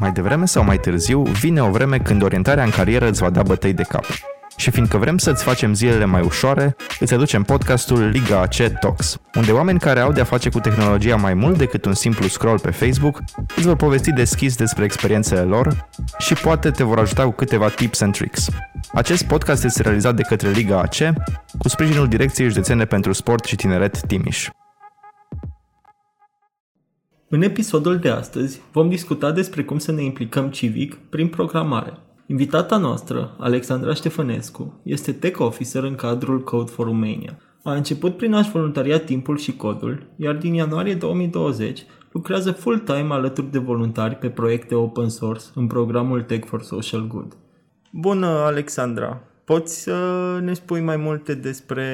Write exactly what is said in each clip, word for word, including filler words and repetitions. Mai devreme sau mai târziu, vine o vreme când orientarea în carieră îți va da bătăi de cap. Și fiindcă vrem să-ți facem zilele mai ușoare, îți aducem podcastul Liga A C Talks, unde oameni care au de-a face cu tehnologia mai mult decât un simplu scroll pe Facebook, îți vor povesti deschis despre experiențele lor și poate te vor ajuta cu câteva tips and tricks. Acest podcast este realizat de către Liga A C, cu sprijinul Direcției Județene pentru Sport și Tineret Timiș. În episodul de astăzi vom discuta despre cum să ne implicăm civic prin programare. Invitata noastră, Alexandra Ștefănescu, este Tech Officer în cadrul Code for Romania. A început prin a-și voluntaria timpul și codul, iar din ianuarie două mii douăzeci lucrează full-time alături de voluntari pe proiecte open source în programul Tech for Social Good. Bună, Alexandra! Poți să ne spui mai multe despre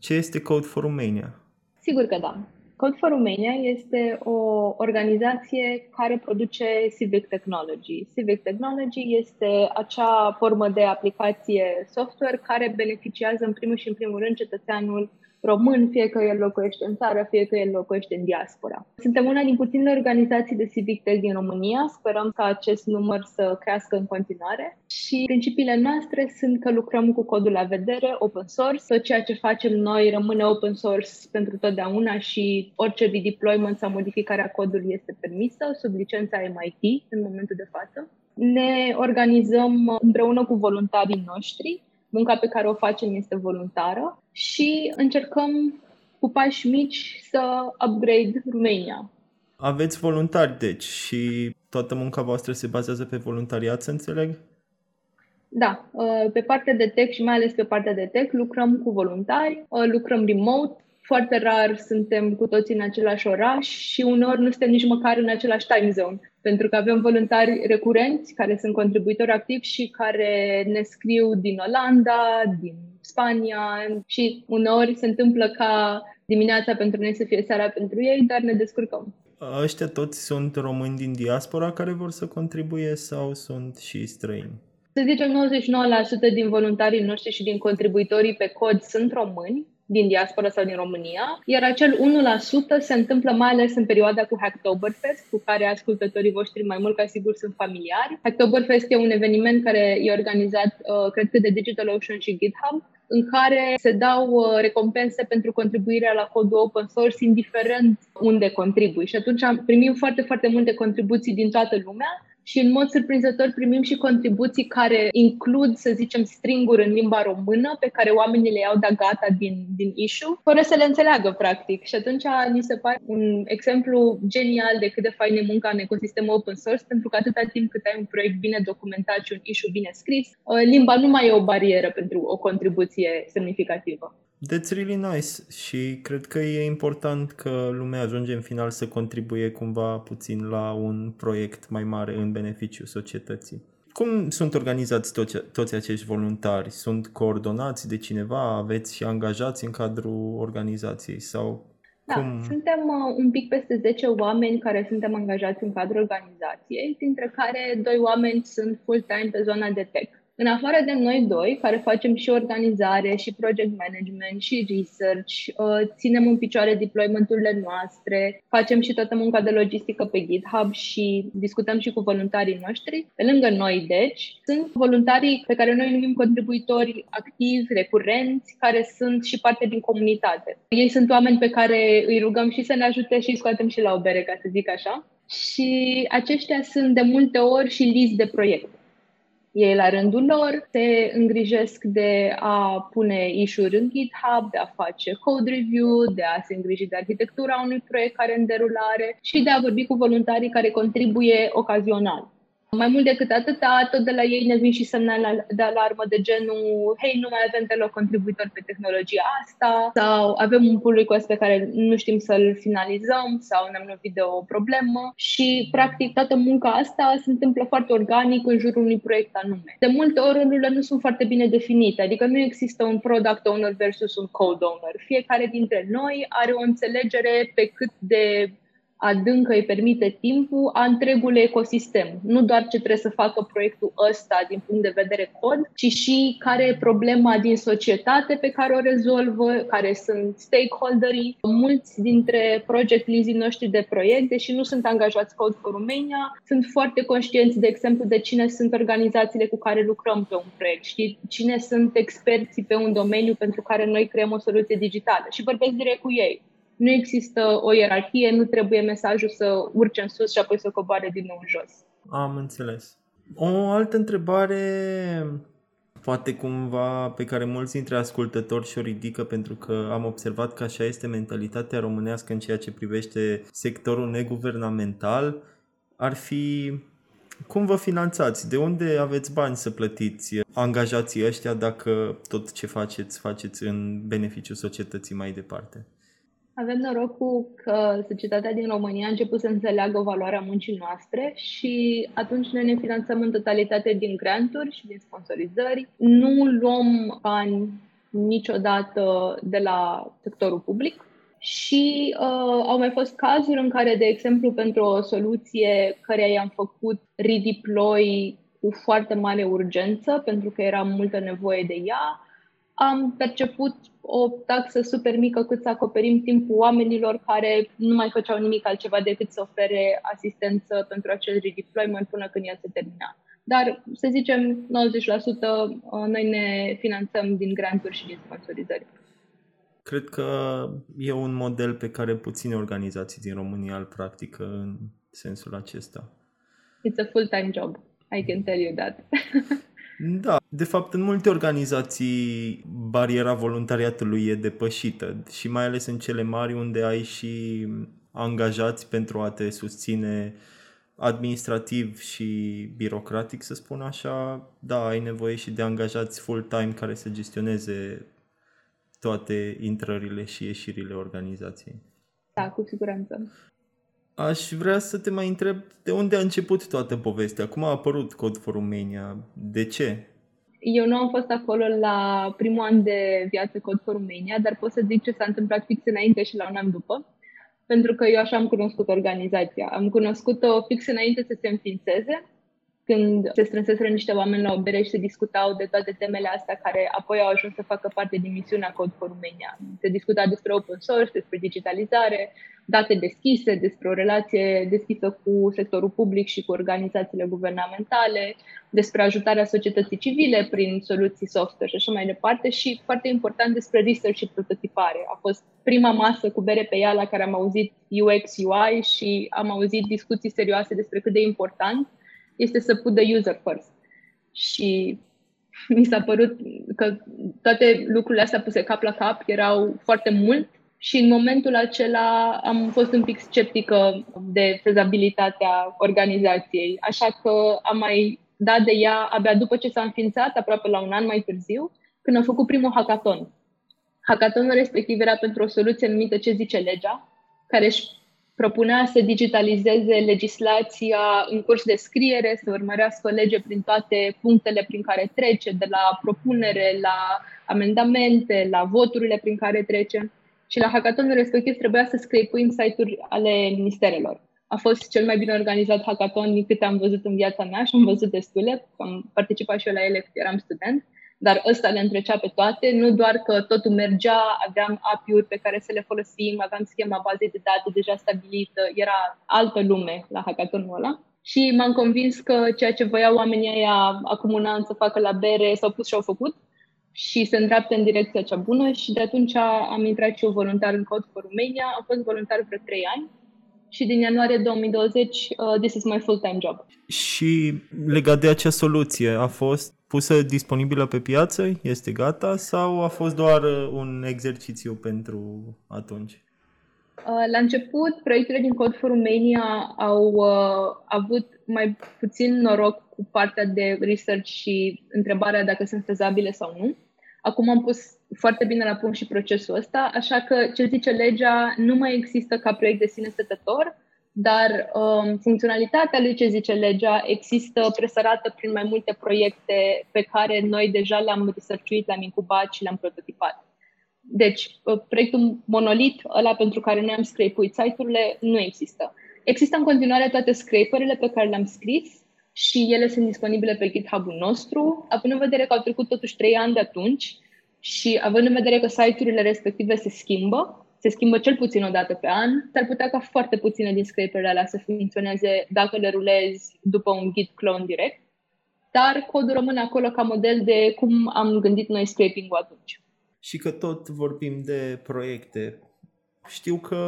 ce este Code for Romania? Sigur că da! Code for Romania este o organizație care produce Civic Technology. Civic Technology este acea formă de aplicație software care beneficiază în primul și în primul rând cetățeanul român, fie că el locuiește în țară, fie că el locuiește în diaspora. Suntem una din puținele organizații de civic tech din România, sperăm ca acest număr să crească în continuare și principiile noastre sunt că lucrăm cu codul la vedere, open source, tot ceea ce facem noi rămâne open source pentru totdeauna și orice redeployment sau modificarea codului este permisă sub licența M I T în momentul de față. Ne organizăm împreună cu voluntarii noștri. Munca pe care o facem este voluntară și încercăm cu pași mici să upgrade România. Aveți voluntari, deci, și toată munca voastră se bazează pe voluntariat, să înțeleg? Da, pe partea de tech și mai ales pe partea de tech lucrăm cu voluntari, lucrăm remote, foarte rar suntem cu toții în același oraș și uneori nu suntem nici măcar în același time zone. Pentru că avem voluntari recurenți care sunt contribuitori activi și care ne scriu din Olanda, din Spania și uneori se întâmplă ca dimineața pentru noi să fie seara pentru ei, dar ne descurcăm. Ăștia toți sunt români din diaspora care vor să contribuie sau sunt și străini? Să zicem nouăzeci și nouă la sută din voluntarii noștri și din contribuitorii pe cod sunt români din diaspora sau din România, iar acel unu la sută se întâmplă mai ales în perioada cu Hacktoberfest, cu care ascultătorii voștri mai mult ca sigur sunt familiari. Hacktoberfest e un eveniment care e organizat, cred că, de DigitalOcean și GitHub, în care se dau recompense pentru contribuirea la codul open source, indiferent unde contribui. Și atunci primim foarte, foarte multe contribuții din toată lumea și, în mod surprinzător, primim și contribuții care includ, să zicem, stringuri în limba română, pe care oamenii le iau de gata din, din issue, fără să le înțeleagă, practic. Și atunci ni se pare un exemplu genial de cât de fain e munca în ecosistemul open source, pentru că atâta timp cât ai un proiect bine documentat și un issue bine scris, limba nu mai e o barieră pentru o contribuție semnificativă. That's really nice și cred că e important că lumea ajunge în final să contribuie cumva puțin la un proiect mai mare în beneficiul societății. Cum sunt organizați toți, toți acești voluntari? Sunt coordonați de cineva? Aveți și angajați în cadrul organizației? Sau da, cum? Suntem un pic peste zece oameni care suntem angajați în cadrul organizației, dintre care doi oameni sunt full-time pe zona de tech. În afară de noi doi, care facem și organizare, și project management, și research, ținem în picioare deployment-urile noastre, facem și toată munca de logistică pe GitHub și discutăm și cu voluntarii noștri. Pe lângă noi, deci, sunt voluntarii pe care noi numim contribuitori activi, recurenți, care sunt și parte din comunitate. Ei sunt oameni pe care îi rugăm și să ne ajute și îi scoatem și la o bere, ca să zic așa. Și aceștia sunt de multe ori și lizi de proiecte. Ei, la rândul lor, se îngrijesc de a pune issue-uri în GitHub, de a face code review, de a se îngriji de arhitectura unui proiect care în derulare și de a vorbi cu voluntarii care contribuie ocazional. Mai mult decât atâta, tot de la ei ne vin și semnale de alarmă de genul hei, nu mai avem deloc contribuitori pe tehnologia asta sau avem un pull request pe care nu știm să-l finalizăm sau ne-am lovit de o problemă și, practic, toată munca asta se întâmplă foarte organic în jurul unui proiect anume. De multe ori, rolurile nu sunt foarte bine definite, adică nu există un product owner versus un code owner. Fiecare dintre noi are o înțelegere pe cât de adâncă îi permite timpul a întregului ecosistem. Nu doar ce trebuie să facă proiectul ăsta din punct de vedere cod, ci și care e problema din societate pe care o rezolvă, care sunt stakeholderii. Mulți dintre project leads-ii noștri de proiect, deși nu sunt angajați Code for Romania, sunt foarte conștienți, de exemplu, de cine sunt organizațiile cu care lucrăm pe un proiect, știi? Cine sunt experții pe un domeniu pentru care noi creăm o soluție digitală și vorbesc direct cu ei. Nu există o ierarhie, nu trebuie mesajul să urce în sus și apoi să coboare din nou în jos. Am înțeles. O altă întrebare, poate cumva pe care mulți dintre ascultători și-o ridică, pentru că am observat că așa este mentalitatea românească în ceea ce privește sectorul neguvernamental, ar fi: cum vă finanțați? De unde aveți bani să plătiți angajații ăștia dacă tot ce faceți, faceți în beneficiul societății mai departe? Avem norocul că societatea din România a început să înțeleagă valoarea muncii noastre și atunci noi ne finanțăm în totalitate din granturi și din sponsorizări. Nu luăm bani niciodată de la sectorul public. Și uh, au mai fost cazuri în care, de exemplu, pentru o soluție care i-am făcut redeploy cu foarte mare urgență, pentru că era multă nevoie de ea, am perceput o taxă super mică cât să acoperim timpul oamenilor care nu mai făceau nimic altceva decât să ofere asistență pentru acel redeployment până când ea se termina. Dar, să zicem, nouăzeci la sută noi ne finanțăm din granturi și din sponsorizări. Cred că e un model pe care puține organizații din România îl practică în sensul acesta. It's a full-time job, I can tell you that. Da, de fapt în multe organizații bariera voluntariatului e depășită și mai ales în cele mari unde ai și angajați pentru a te susține administrativ și birocratic, să spun așa, da, ai nevoie și de angajați full-time care să gestioneze toate intrările și ieșirile organizației. Da, cu siguranță. Aș vrea să te mai întreb de unde a început toată povestea. Cum a apărut Code for Romania? De ce? Eu nu am fost acolo la primul an de viață Code for Romania, dar pot să zic ce s-a întâmplat fix înainte și la un an după, pentru că eu așa am cunoscut organizația. Am cunoscut-o fix înainte să se înființeze, când se strânseseră niște oameni la o bere și se discutau de toate temele astea care apoi au ajuns să facă parte din misiunea Code for Romania. Se discuta despre open source, despre digitalizare, date deschise, despre o relație deschisă cu sectorul public și cu organizațiile guvernamentale, despre ajutarea societății civile prin soluții software și așa mai departe și, foarte important, despre research și prototipare. A fost prima masă cu bere pe ea la care am auzit U X U I și am auzit discuții serioase despre cât de important este să put the user first. Și mi s-a părut că toate lucrurile astea puse cap la cap erau foarte mult și în momentul acela am fost un pic sceptică de fezabilitatea organizației, așa că am mai dat de ea abia după ce s-a înființat, aproape la un an mai târziu, când am făcut primul hackathon. Hackathonul respectiv era pentru o soluție numită Ce zice legea, care își propunea să digitalizeze legislația în curs de scriere, să urmărească o lege prin toate punctele prin care trece, de la propunere, la amendamente, la voturile prin care trece. Și la hackathonul respectiv trebuia să scrapuim site-uri ale ministerelor. A fost cel mai bine organizat hackathon din câte am văzut în viața mea și am văzut destule, am participat și eu la ele când eram student, dar ăsta le întrecea pe toate, nu doar că totul mergea, aveam A P I-uri pe care să le folosim, aveam schema bazei de date deja stabilită, era altă lume la hackathonul ăla. Și m-am convins că ceea ce voiau oamenii aia acum un an să facă la bere s-au pus și au făcut și se îndreaptă în direcția cea bună și de atunci am intrat și eu voluntar în Code for Romania, am fost voluntar vreo trei ani. Și din ianuarie două mii douăzeci, uh, this is my full-time job. Și legat de acea soluție, a fost pusă disponibilă pe piață? Este gata? Sau a fost doar un exercițiu pentru atunci? Uh, la început, proiectele din Code for Romania au uh, avut mai puțin noroc cu partea de research și întrebarea dacă sunt fezabile sau nu. Acum am pus foarte bine la punct și procesul ăsta, așa că ce zice legea nu mai există ca proiect de sine stătător, dar um, funcționalitatea lui ce zice legea există presărată prin mai multe proiecte pe care noi deja le-am research-uit, le-am incubat și le-am prototipat. Deci, proiectul monolit, ăla pentru care noi am scrapuit site-urile, nu există. Există în continuare toate scraperele pe care le-am scris și ele sunt disponibile pe GitHub-ul nostru, având în vedere că au trecut totuși trei ani de atunci și având în vedere că site-urile respective se schimbă, se schimbă cel puțin o dată pe an, s-ar putea ca foarte puține din scraperele alea să funcționeze dacă le rulezi după un git clone direct, dar codul rămâne acolo ca model de cum am gândit noi scraping-ul atunci. Și că tot vorbim de proiecte. Știu că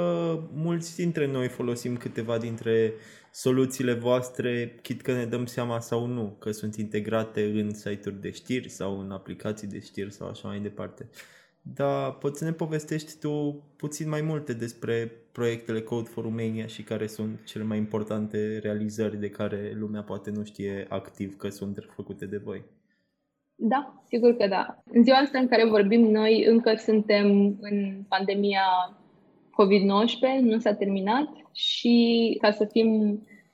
mulți dintre noi folosim câteva dintre soluțiile voastre, chit că ne dăm seama sau nu, că sunt integrate în site-uri de știri sau în aplicații de știri sau așa mai departe. Dar poți să ne povestești tu puțin mai multe despre proiectele Code for Romania și care sunt cele mai importante realizări de care lumea poate nu știe activ că sunt făcute de voi. Da, sigur că da. În ziua asta în care vorbim noi, încă suntem în pandemia covid nouăsprezece, nu s-a terminat și ca să fim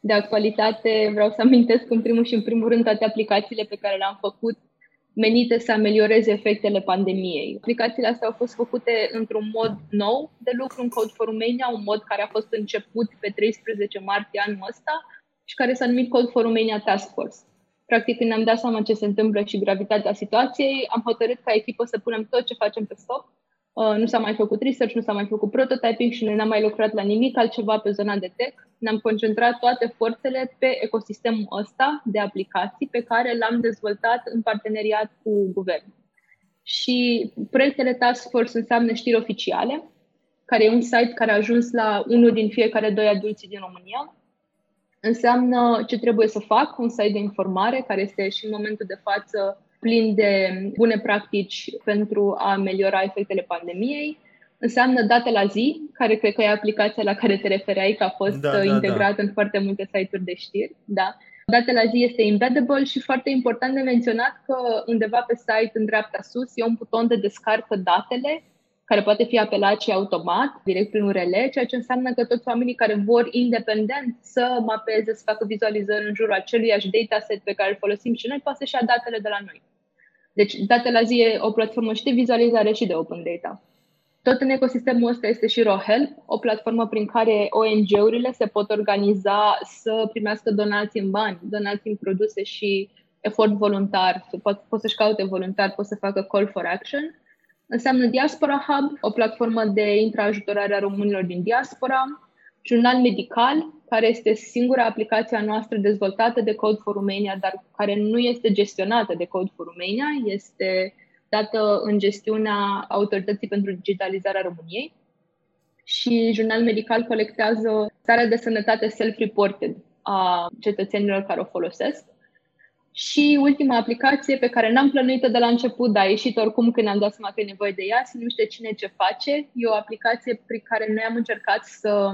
de actualitate, vreau să amintesc în primul și în primul rând toate aplicațiile pe care le-am făcut menite să amelioreze efectele pandemiei. Aplicațiile astea au fost făcute într-un mod nou de lucru în Code for Romania, un mod care a fost început pe treisprezece martie anul ăsta și care s-a numit Code for Romania Task Force. Practic, când ne-am dat seama ce se întâmplă și gravitatea situației, am hotărât ca echipă să punem tot ce facem pe stop. Nu s-a mai făcut research, nu s-a mai făcut prototyping și noi n-am mai lucrat la nimic altceva pe zona de tech. Ne-am concentrat toate forțele pe ecosistemul ăsta de aplicații pe care l-am dezvoltat în parteneriat cu guvernul. Și proiectele Task Force înseamnă Știri Oficiale, care e un site care a ajuns la unul din fiecare doi adulți din România. Înseamnă Ce trebuie să fac, un site de informare care este și în momentul de față plin de bune practici pentru a ameliora efectele pandemiei. Înseamnă Date la zi, care cred că e aplicația la care te refereai, că a fost da, integrată da, da. în foarte multe site-uri de știri. Da. Date la zi este embeddable și foarte important de menționat că undeva pe site, în dreapta sus, e un buton de descarcă datele, care poate fi apelat și automat, direct prin un rele, ceea ce înseamnă că toți oamenii care vor independent să mapeze, să facă vizualizări în jurul aceluiași dataset pe care îl folosim și noi, poate să-și ia datele de la noi. Deci Date la zi e o platformă și de vizualizare și de open data. Tot în ecosistemul ăsta este și RoHelp, o platformă prin care O N G-urile se pot organiza să primească donații în bani, donații în produse și efort voluntar. Pot, pot să-și caute voluntar, pot să facă call for action. Înseamnă Diaspora Hub, o platformă de intraajutorare a românilor din diaspora, Jurnal Medical, care este singura aplicație a noastră dezvoltată de Code for Romania, dar care nu este gestionată de Code for Romania, este dată în gestiunea Autorității pentru Digitalizarea României și Jurnal Medical colectează starea de sănătate self-reported a cetățenilor care o folosesc. Și ultima aplicație pe care n-am plănuit-o de la început, dar a ieșit oricum când am dat seama că e nevoie de ea, se numește Cine ce face. E o aplicație prin care noi am încercat să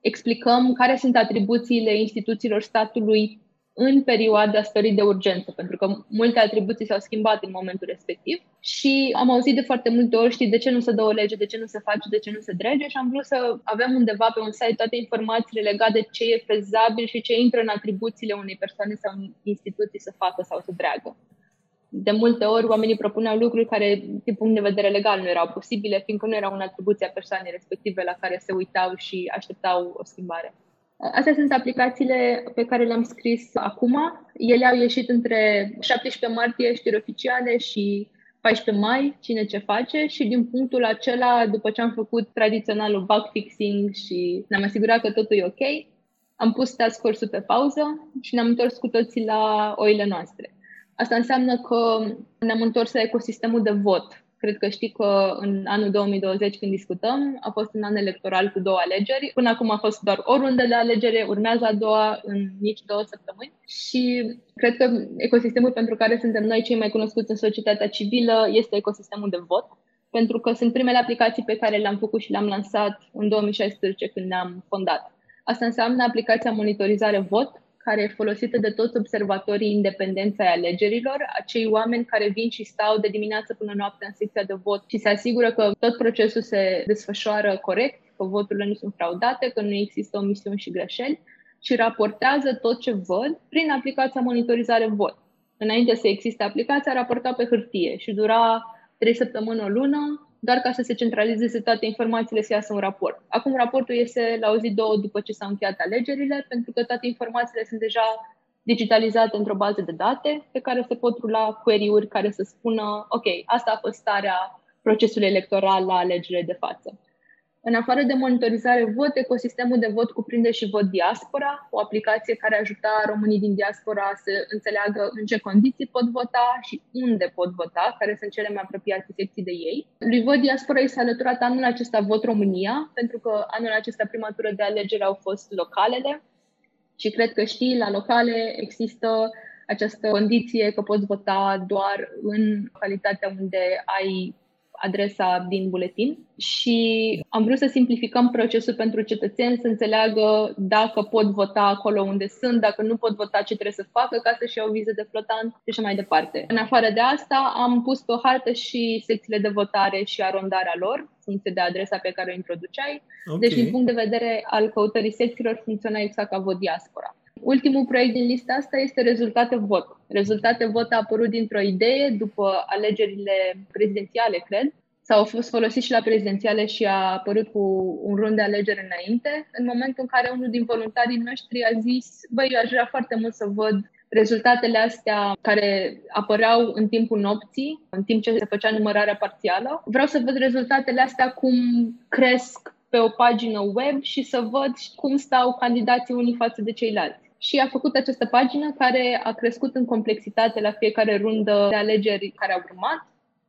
explicăm care sunt atribuțiile instituțiilor statului în perioada stării de urgență, pentru că multe atribuții s-au schimbat în momentul respectiv și am auzit de foarte multe ori, știi, de ce nu se dă o lege, de ce nu se face, de ce nu se drege și am vrut să avem undeva pe un site toate informațiile legate de ce e fezabil și ce intră în atribuțiile unei persoane sau unei instituții să facă sau să dreagă. De multe ori oamenii propuneau lucruri care, din punct de vedere legal, nu erau posibile, fiindcă nu erau în atribuția persoanei respective la care se uitau și așteptau o schimbare. Astea sunt aplicațiile pe care le-am scris acum. Ele au ieșit între șaptesprezece martie, Știri Oficiale, și paisprezece mai, Cine ce face, și din punctul acela, după ce am făcut tradiționalul bug fixing și ne-am asigurat că totul e ok, am pus task force-ul pe pauză și ne-am întors cu toții la oile noastre. Asta înseamnă că ne-am întors la ecosistemul de vot. Cred că știi că în anul două mii douăzeci, când discutăm, a fost un an electoral cu două alegeri. Până acum a fost doar o rundă de alegere, urmează a doua în nici două săptămâni. Și cred că ecosistemul pentru care suntem noi cei mai cunoscuți în societatea civilă este ecosistemul de vot, pentru că sunt primele aplicații pe care le-am făcut și le-am lansat în două mii șaisprezece, când ne-am fondat. Asta înseamnă aplicația Monitorizare Vot, care e folosită de toți observatorii independenți ai alegerilor, acei oameni care vin și stau de dimineață până noapte în secția de vot și se asigură că tot procesul se desfășoară corect, că voturile nu sunt fraudate, că nu există omisiuni și greșeli și raportează tot ce văd prin aplicația Monitorizare Vot. Înainte să existe aplicația, raportau pe hârtie și dura trei săptămâni, o lună, doar ca să se centralizeze toate informațiile, să iasă un raport. Acum raportul iese la o zi, două după ce s-au încheiat alegerile, pentru că toate informațiile sunt deja digitalizate într-o bază de date pe care se pot rula query-uri care să spună, ok, asta a fost starea procesului electoral la alegerile de față. În afară de monitorizare vot, ecosistemul de vot cuprinde și Vot Diaspora, o aplicație care ajuta românii din diaspora să înțeleagă în ce condiții pot vota și unde pot vota, care sunt cele mai apropiate secții de ei. Lui Vot Diaspora i s-a alăturat anul acesta Vot România, pentru că anul acesta prima tură de alegeri au fost localele și cred că știi, la locale există această condiție că poți vota doar în localitatea unde ai adresa din buletin și am vrut să simplificăm procesul pentru cetățeni să înțeleagă dacă pot vota acolo unde sunt, dacă nu pot vota ce trebuie să facă ca să-și iau viză de flotant și așa mai departe. În afară de asta am pus pe hartă și secțiile de votare și arondarea lor, funcție de adresa pe care o introduceai. Okay. Deci din punct de vedere al căutării secțiilor funcționa exact ca Vot Diaspora. Ultimul proiect din lista asta este Rezultate Vot. Rezultate Vot a apărut dintr-o idee după alegerile prezidențiale, cred. S-au fost folosit și la prezidențiale și a apărut cu un rând de alegeri înainte, în momentul în care unul din voluntarii noștri a zis, băi, eu aș vrea foarte mult să văd rezultatele astea care apăreau în timpul nopții, în timp ce se făcea numărarea parțială. Vreau să văd rezultatele astea cum cresc pe o pagină web și să văd cum stau candidații unii față de ceilalți. Și a făcut această pagină care a crescut în complexitate la fiecare rundă de alegeri care au urmat.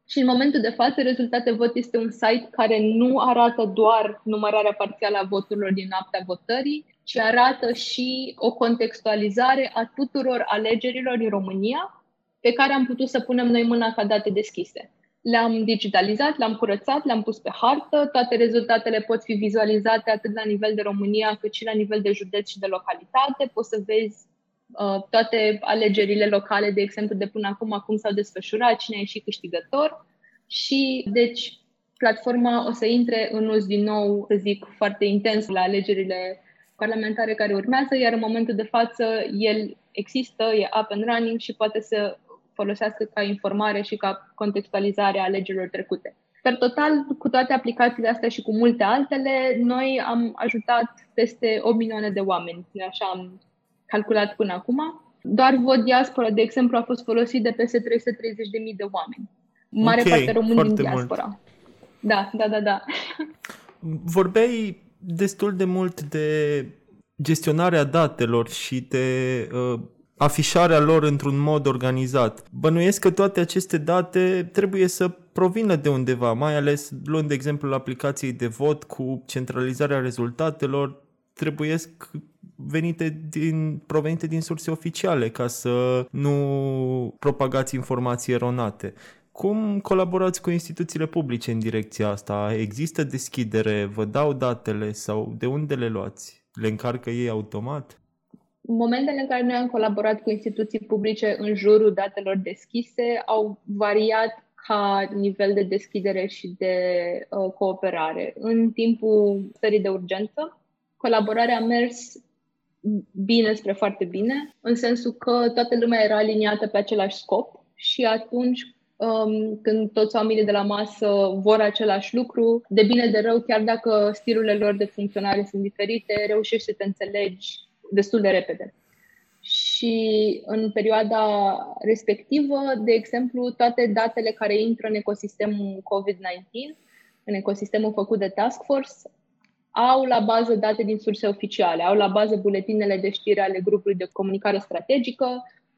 Și în momentul de față, Rezultate Vot este un site care nu arată doar numărarea parțială a voturilor din noaptea votării, ci arată și o contextualizare a tuturor alegerilor din România pe care am putut să punem noi mâna ca date deschise. Le-am digitalizat, le-am curățat, le-am pus pe hartă, toate rezultatele pot fi vizualizate atât la nivel de România cât și la nivel de județ și de localitate. Poți să vezi uh, toate alegerile locale, de exemplu, de până acum, cum s-au desfășurat, cine a ieșit câștigător și deci platforma o să intre în uz din nou, să zic, foarte intens la alegerile parlamentare care urmează, iar în momentul de față el există, e up and running și poate să folosească ca informare și ca contextualizare a alegerilor trecute. Per total, cu toate aplicațiile astea și cu multe altele, noi am ajutat peste opt milioane de oameni, așa am calculat până acum. Doar Vot Diaspora, de exemplu, a fost folosit de peste trei sute treizeci de mii de oameni. Mare okay, parte români din diaspora. Mult. Da, da, da, da. Vorbeai destul de mult de gestionarea datelor și de Uh... afișarea lor într-un mod organizat. Bănuiesc că toate aceste date trebuie să provină de undeva, mai ales luând de exemplu aplicației de vot cu centralizarea rezultatelor, trebuie venite din, provenite din surse oficiale ca să nu propagați informații eronate. Cum colaborați cu instituțiile publice în direcția asta? Există deschidere? Vă dau datele sau de unde le luați? Le încarcă ei automat? Momentele în care noi am colaborat cu instituții publice în jurul datelor deschise au variat ca nivel de deschidere și de uh, cooperare. În timpul stării de urgență, colaborarea a mers bine spre foarte bine, în sensul că toată lumea era aliniată pe același scop și atunci um, când toți oamenii de la masă vor același lucru, de bine de rău, chiar dacă stilurile lor de funcționare sunt diferite, reușești să te înțelegi destul de repede. Și în perioada respectivă, de exemplu, toate datele care intră în ecosistemul covid nouăsprezece, în ecosistemul făcut de Task Force, au la bază date din surse oficiale, au la bază buletinele de știri ale grupului de comunicare strategică,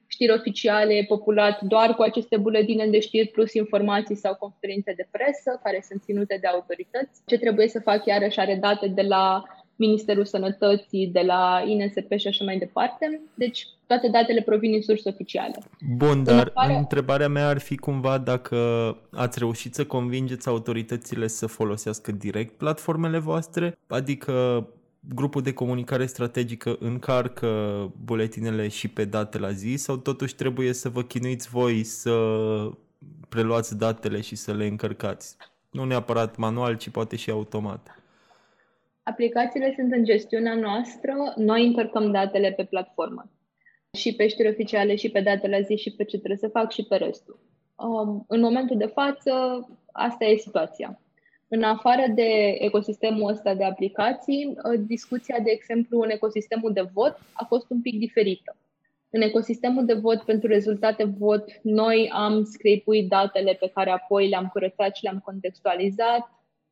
Știri Oficiale, populat doar cu aceste buletine de știri plus informații sau conferințe de presă, care sunt ținute de autorități. Ce trebuie să fac iarăși are date de la Ministerul Sănătății, de la I N S P și așa mai departe. Deci toate datele provin din surse oficiale. Bun, dar pare... întrebarea mea ar fi cumva dacă ați reușit să convingeți autoritățile să folosească direct platformele voastre, adică grupul de comunicare strategică încarcă buletinele și pe date la zi sau totuși trebuie să vă chinuiți voi să preluați datele și să le încărcați? Nu neapărat manual, ci poate și automat. Aplicațiile sunt în gestiunea noastră, noi încărcăm datele pe platformă. Și pe Știri Oficiale, și pe date la zi, și pe Ce Trebuie să Fac, și pe restul. Um, în momentul de față, asta e situația. În afară de ecosistemul ăsta de aplicații, discuția, de exemplu, în ecosistemul de vot a fost un pic diferită. În ecosistemul de vot, pentru rezultate vot, noi am scrapuit datele pe care apoi le-am curățat și le-am contextualizat,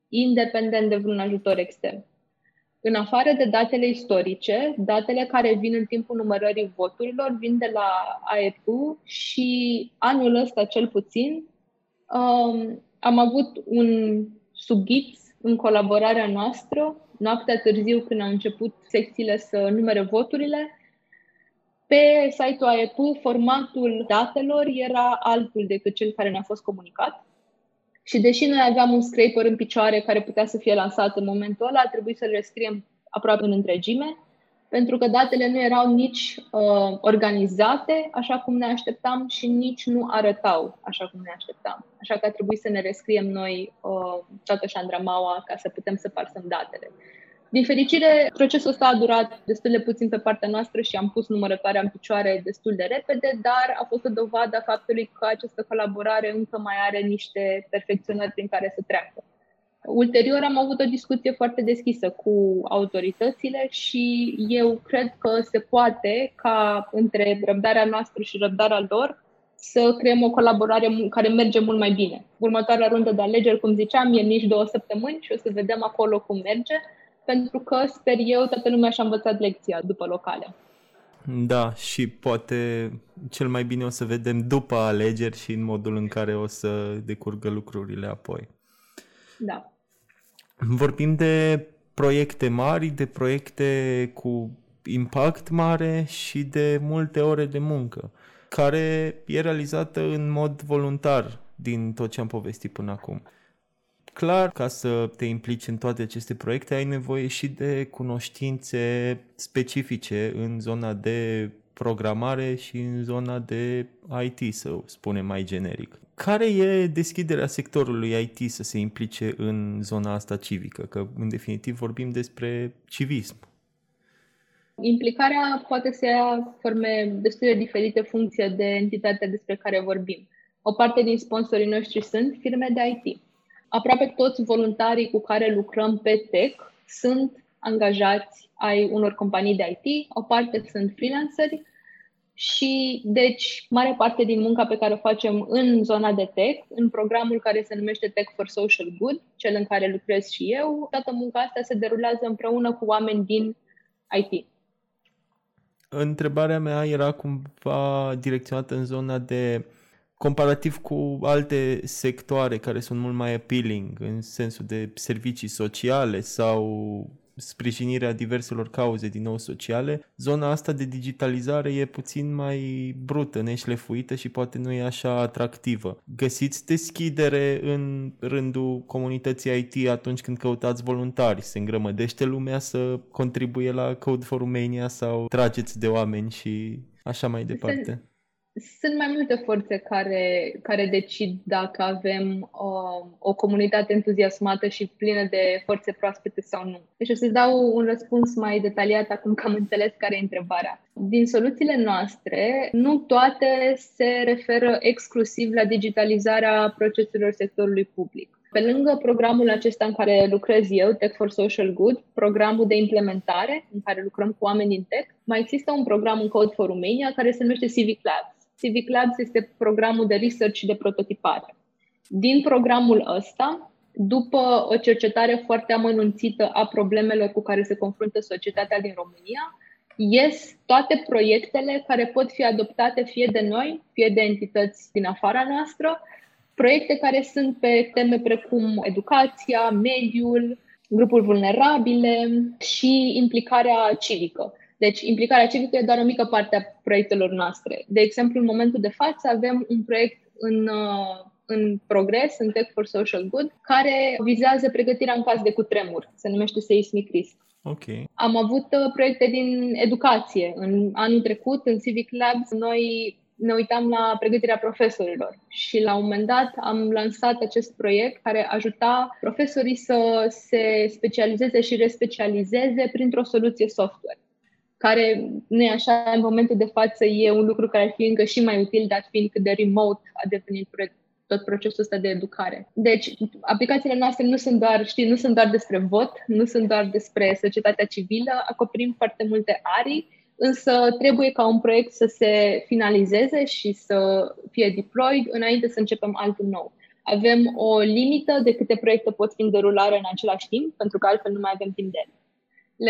independent de vreun ajutor extern. În afară de datele istorice, datele care vin în timpul numărării voturilor vin de la A I P și anul ăsta cel puțin am avut un sughiț în colaborarea noastră, noaptea târziu când au început secțiile să numere voturile. Pe site-ul A E P U, formatul datelor era altul decât cel care ne-a fost comunicat și deși noi aveam un scraper în picioare care putea să fie lansat în momentul ăla, a trebuit să-l rescriem aproape în întregime, pentru că datele nu erau nici uh, organizate așa cum ne așteptam și nici nu arătau așa cum ne așteptam. Așa că a trebuit să ne rescriem noi uh, toată șandramaua ca să putem să parsăm datele. Din fericire, procesul ăsta a durat destul de puțin pe partea noastră și am pus numărătoarea în picioare destul de repede, dar a fost o dovadă a faptului că această colaborare încă mai are niște perfecționări prin care să treacă. Ulterior am avut o discuție foarte deschisă cu autoritățile și eu cred că se poate ca între răbdarea noastră și răbdarea lor să creăm o colaborare care merge mult mai bine. Următoarea rundă de alegeri, cum ziceam, e nici două săptămâni și o să vedem acolo cum merge. Pentru că, sper eu, toată lumea și-a învățat lecția după locale. Da, și poate cel mai bine o să vedem după alegeri și în modul în care o să decurgă lucrurile apoi. Da. Vorbim de proiecte mari, de proiecte cu impact mare și de multe ore de muncă, care e realizată în mod voluntar din tot ce am povestit până acum. Clar, ca să te implici în toate aceste proiecte, ai nevoie și de cunoștințe specifice în zona de programare și în zona de I T, să spunem mai generic. Care e deschiderea sectorului I T să se implice în zona asta civică? Că, în definitiv, vorbim despre civism. Implicarea poate să ia forme destul de diferite în funcție de entitatea despre care vorbim. O parte din sponsorii noștri sunt firme de I T. Aproape toți voluntarii cu care lucrăm pe tech sunt angajați ai unor companii de I T, o parte sunt freelanceri și deci mare parte din munca pe care o facem în zona de tech, în programul care se numește Tech for Social Good, cel în care lucrez și eu, toată munca asta se derulează împreună cu oameni din I T. Întrebarea mea era cumva direcționată în zona de... comparativ cu alte sectoare care sunt mult mai appealing în sensul de servicii sociale sau sprijinirea diverselor cauze din nou sociale, zona asta de digitalizare e puțin mai brută, neșlefuită și poate nu e așa atractivă. Găsiți deschidere în rândul comunității I T atunci când căutați voluntari? Se îngrămădește lumea să contribuie la Code for Romania sau trageți de oameni și așa mai departe? Sunt mai multe forțe care, care decid dacă avem uh, o comunitate entuziasmată și plină de forțe proaspete sau nu. Deci o să-ți dau un răspuns mai detaliat acum că am înțeles care e întrebarea. Din soluțiile noastre, nu toate se referă exclusiv la digitalizarea proceselor sectorului public. Pe lângă programul acesta în care lucrez eu, Tech for Social Good, programul de implementare în care lucrăm cu oameni din tech, mai există un program în Code for Romania care se numește Civic Labs. Civic Labs este programul de research și de prototipare. Din programul ăsta, după o cercetare foarte amănunțită a problemelor cu care se confruntă societatea din România, ies toate proiectele care pot fi adoptate fie de noi, fie de entități din afara noastră, proiecte care sunt pe teme precum educația, mediul, grupuri vulnerabile și implicarea civică. Deci implicarea civică e doar o mică parte a proiectelor noastre. De exemplu, în momentul de față avem un proiect în, în progres, în Tech for Social Good, care vizează pregătirea în caz de cutremur, se numește Seismic Risk. Okay. Am avut proiecte din educație. În anul trecut, în Civic Labs, noi ne uitam la pregătirea profesorilor și la un moment dat am lansat acest proiect care ajuta profesorii să se specializeze și respecializeze printr-o soluție software, care, nu e așa, în momentul de față e un lucru care ar fi încă și mai util, dat fiind cât de remote a devenit tot procesul ăsta de educare. Deci, aplicațiile noastre nu sunt doar, știi, nu sunt doar despre vot, nu sunt doar despre societatea civilă, acoperim foarte multe arii, însă trebuie ca un proiect să se finalizeze și să fie deployed înainte să începem altul nou. Avem o limită de câte proiecte pot fi în derulare în același timp, pentru că altfel nu mai avem timp de ele.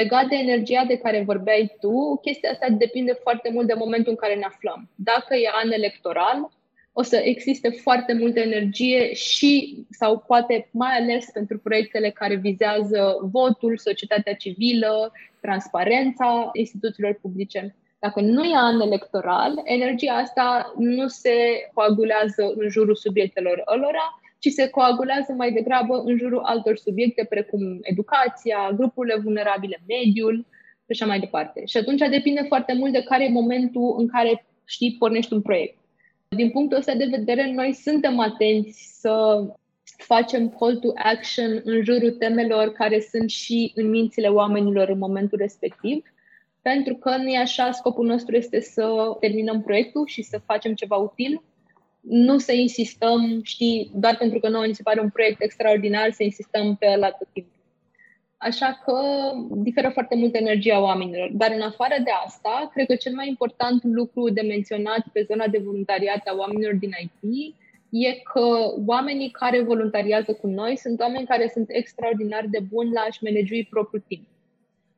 Legat de energia de care vorbeai tu, chestia asta depinde foarte mult de momentul în care ne aflăm. Dacă e an electoral, o să existe foarte multă energie și, sau poate mai ales pentru proiectele care vizează votul, societatea civilă, transparența instituțiilor publice. Dacă nu e an electoral, energia asta nu se coagulează în jurul subiectelor ălora, ci se coagulează mai degrabă în jurul altor subiecte, precum educația, grupurile vulnerabile, mediul și așa mai departe. Și atunci depinde foarte mult de care e momentul în care, știi, pornești un proiect. Din punctul ăsta de vedere, noi suntem atenți să facem call to action în jurul temelor care sunt și în mințile oamenilor în momentul respectiv, pentru că nu e așa, scopul nostru este să terminăm proiectul și să facem ceva util. Nu să insistăm, știi, doar pentru că nouă ni se pare un proiect extraordinar, să insistăm pe ăla tot timpul. Așa că diferă foarte mult energia oamenilor. Dar în afară de asta, cred că cel mai important lucru de menționat pe zona de voluntariat a oamenilor din I T e că oamenii care voluntariază cu noi sunt oameni care sunt extraordinar de buni la a-și managui propriul timp.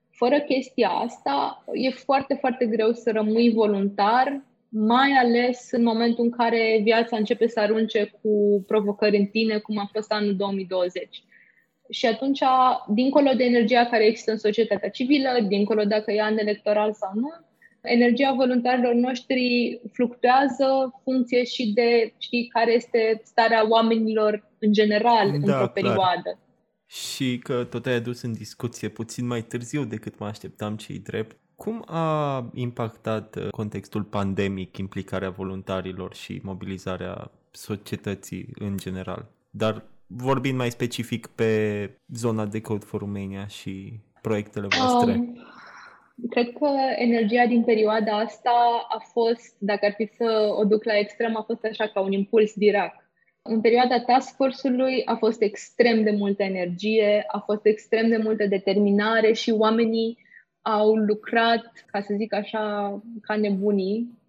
Fără chestia asta, e foarte, foarte greu să rămâi voluntar, mai ales în momentul în care viața începe să arunce cu provocări în tine, cum a fost anul două mii douăzeci. Și atunci, dincolo de energia care există în societatea civilă, dincolo dacă e an electoral sau nu, energia voluntarilor noștri fluctuează funcție și de, știi, care este starea oamenilor în general, da, într-o perioadă. Clar. Și că tot ai adus în discuție puțin mai târziu decât mă așteptam, ce-i drept. Cum a impactat contextul pandemic implicarea voluntarilor și mobilizarea societății în general? Dar vorbind mai specific pe zona de Code for Romania și proiectele voastre. Um, cred că energia din perioada asta a fost, dacă ar fi să o duc la extrem, a fost așa ca un impuls direct. În perioada task force-ului a fost extrem de multă energie, a fost extrem de multă determinare și oamenii au lucrat, ca să zic așa, ca nebunii,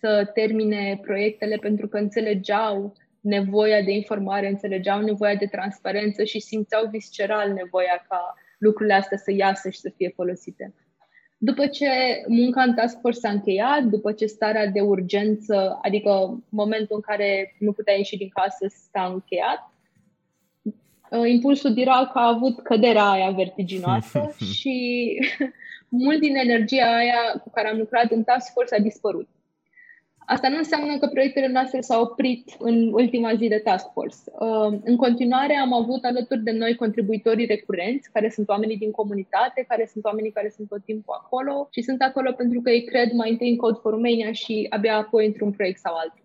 să termine proiectele pentru că înțelegeau nevoia de informare, înțelegeau nevoia de transparență și simțeau visceral nevoia ca lucrurile astea să iasă și să fie folosite. După ce munca în task force s-a încheiat, după ce starea de urgență, adică momentul în care nu puteai ieși din casă, s-a încheiat, impulsul direct a avut căderea aia vertiginoasă și mult din energia aia cu care am lucrat în task force a dispărut. Asta nu înseamnă că proiectele noastre s-au oprit în ultima zi de task force. În continuare am avut alături de noi contribuitorii recurenți, care sunt oamenii din comunitate, care sunt oamenii care sunt tot timpul acolo și sunt acolo pentru că ei cred mai întâi în Code for Romania și abia apoi într-un proiect sau altul.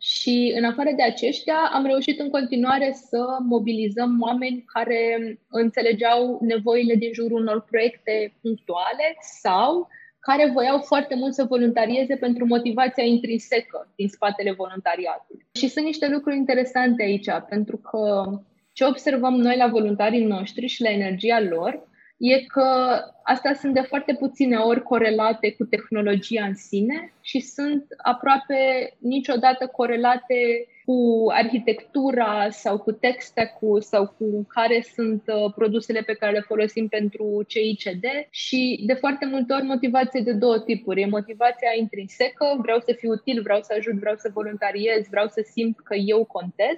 Și în afară de aceștia am reușit în continuare să mobilizăm oameni care înțelegeau nevoile din jurul unor proiecte punctuale sau care voiau foarte mult să voluntarieze pentru motivația intrinsecă din spatele voluntariatului. Și sunt niște lucruri interesante aici, pentru că ce observăm noi la voluntarii noștri și la energia lor e că astea sunt de foarte puține ori corelate cu tehnologia în sine și sunt aproape niciodată corelate cu arhitectura sau cu tech stack-ul sau cu care sunt produsele pe care le folosim pentru C I C D și de foarte multe ori motivație de două tipuri. E motivația intrinsecă, vreau să fiu util, vreau să ajut, vreau să voluntariez, vreau să simt că eu contez.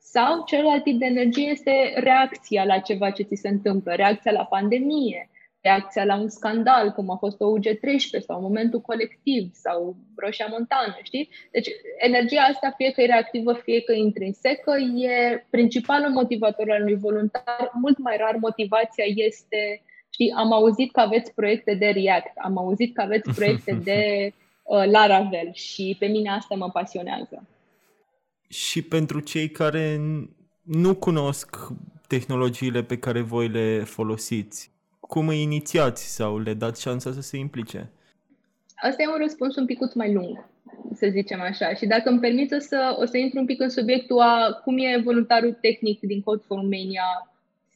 Sau celălalt tip de energie este reacția la ceva ce ți se întâmplă, reacția la pandemie, reacția la un scandal, cum a fost o U G treisprezece sau momentul colectiv sau Roșia Montană, știi? Deci energia asta, fie că e reactivă, fie că e intrinsecă, e principalul motivator al unui voluntar. Mult mai rar motivația este, știi, am auzit că aveți proiecte de React, am auzit că aveți proiecte de uh, Laravel și pe mine asta mă pasionează. Și pentru cei care nu cunosc tehnologiile pe care voi le folosiți, cum îi inițiați sau le dați șansa să se implice? Asta e un răspuns un picuț mai lung. să zicem așa. Și dacă îmi permiți, o să, o să intru un pic în subiectul a cum e voluntarul tehnic din Code for Romania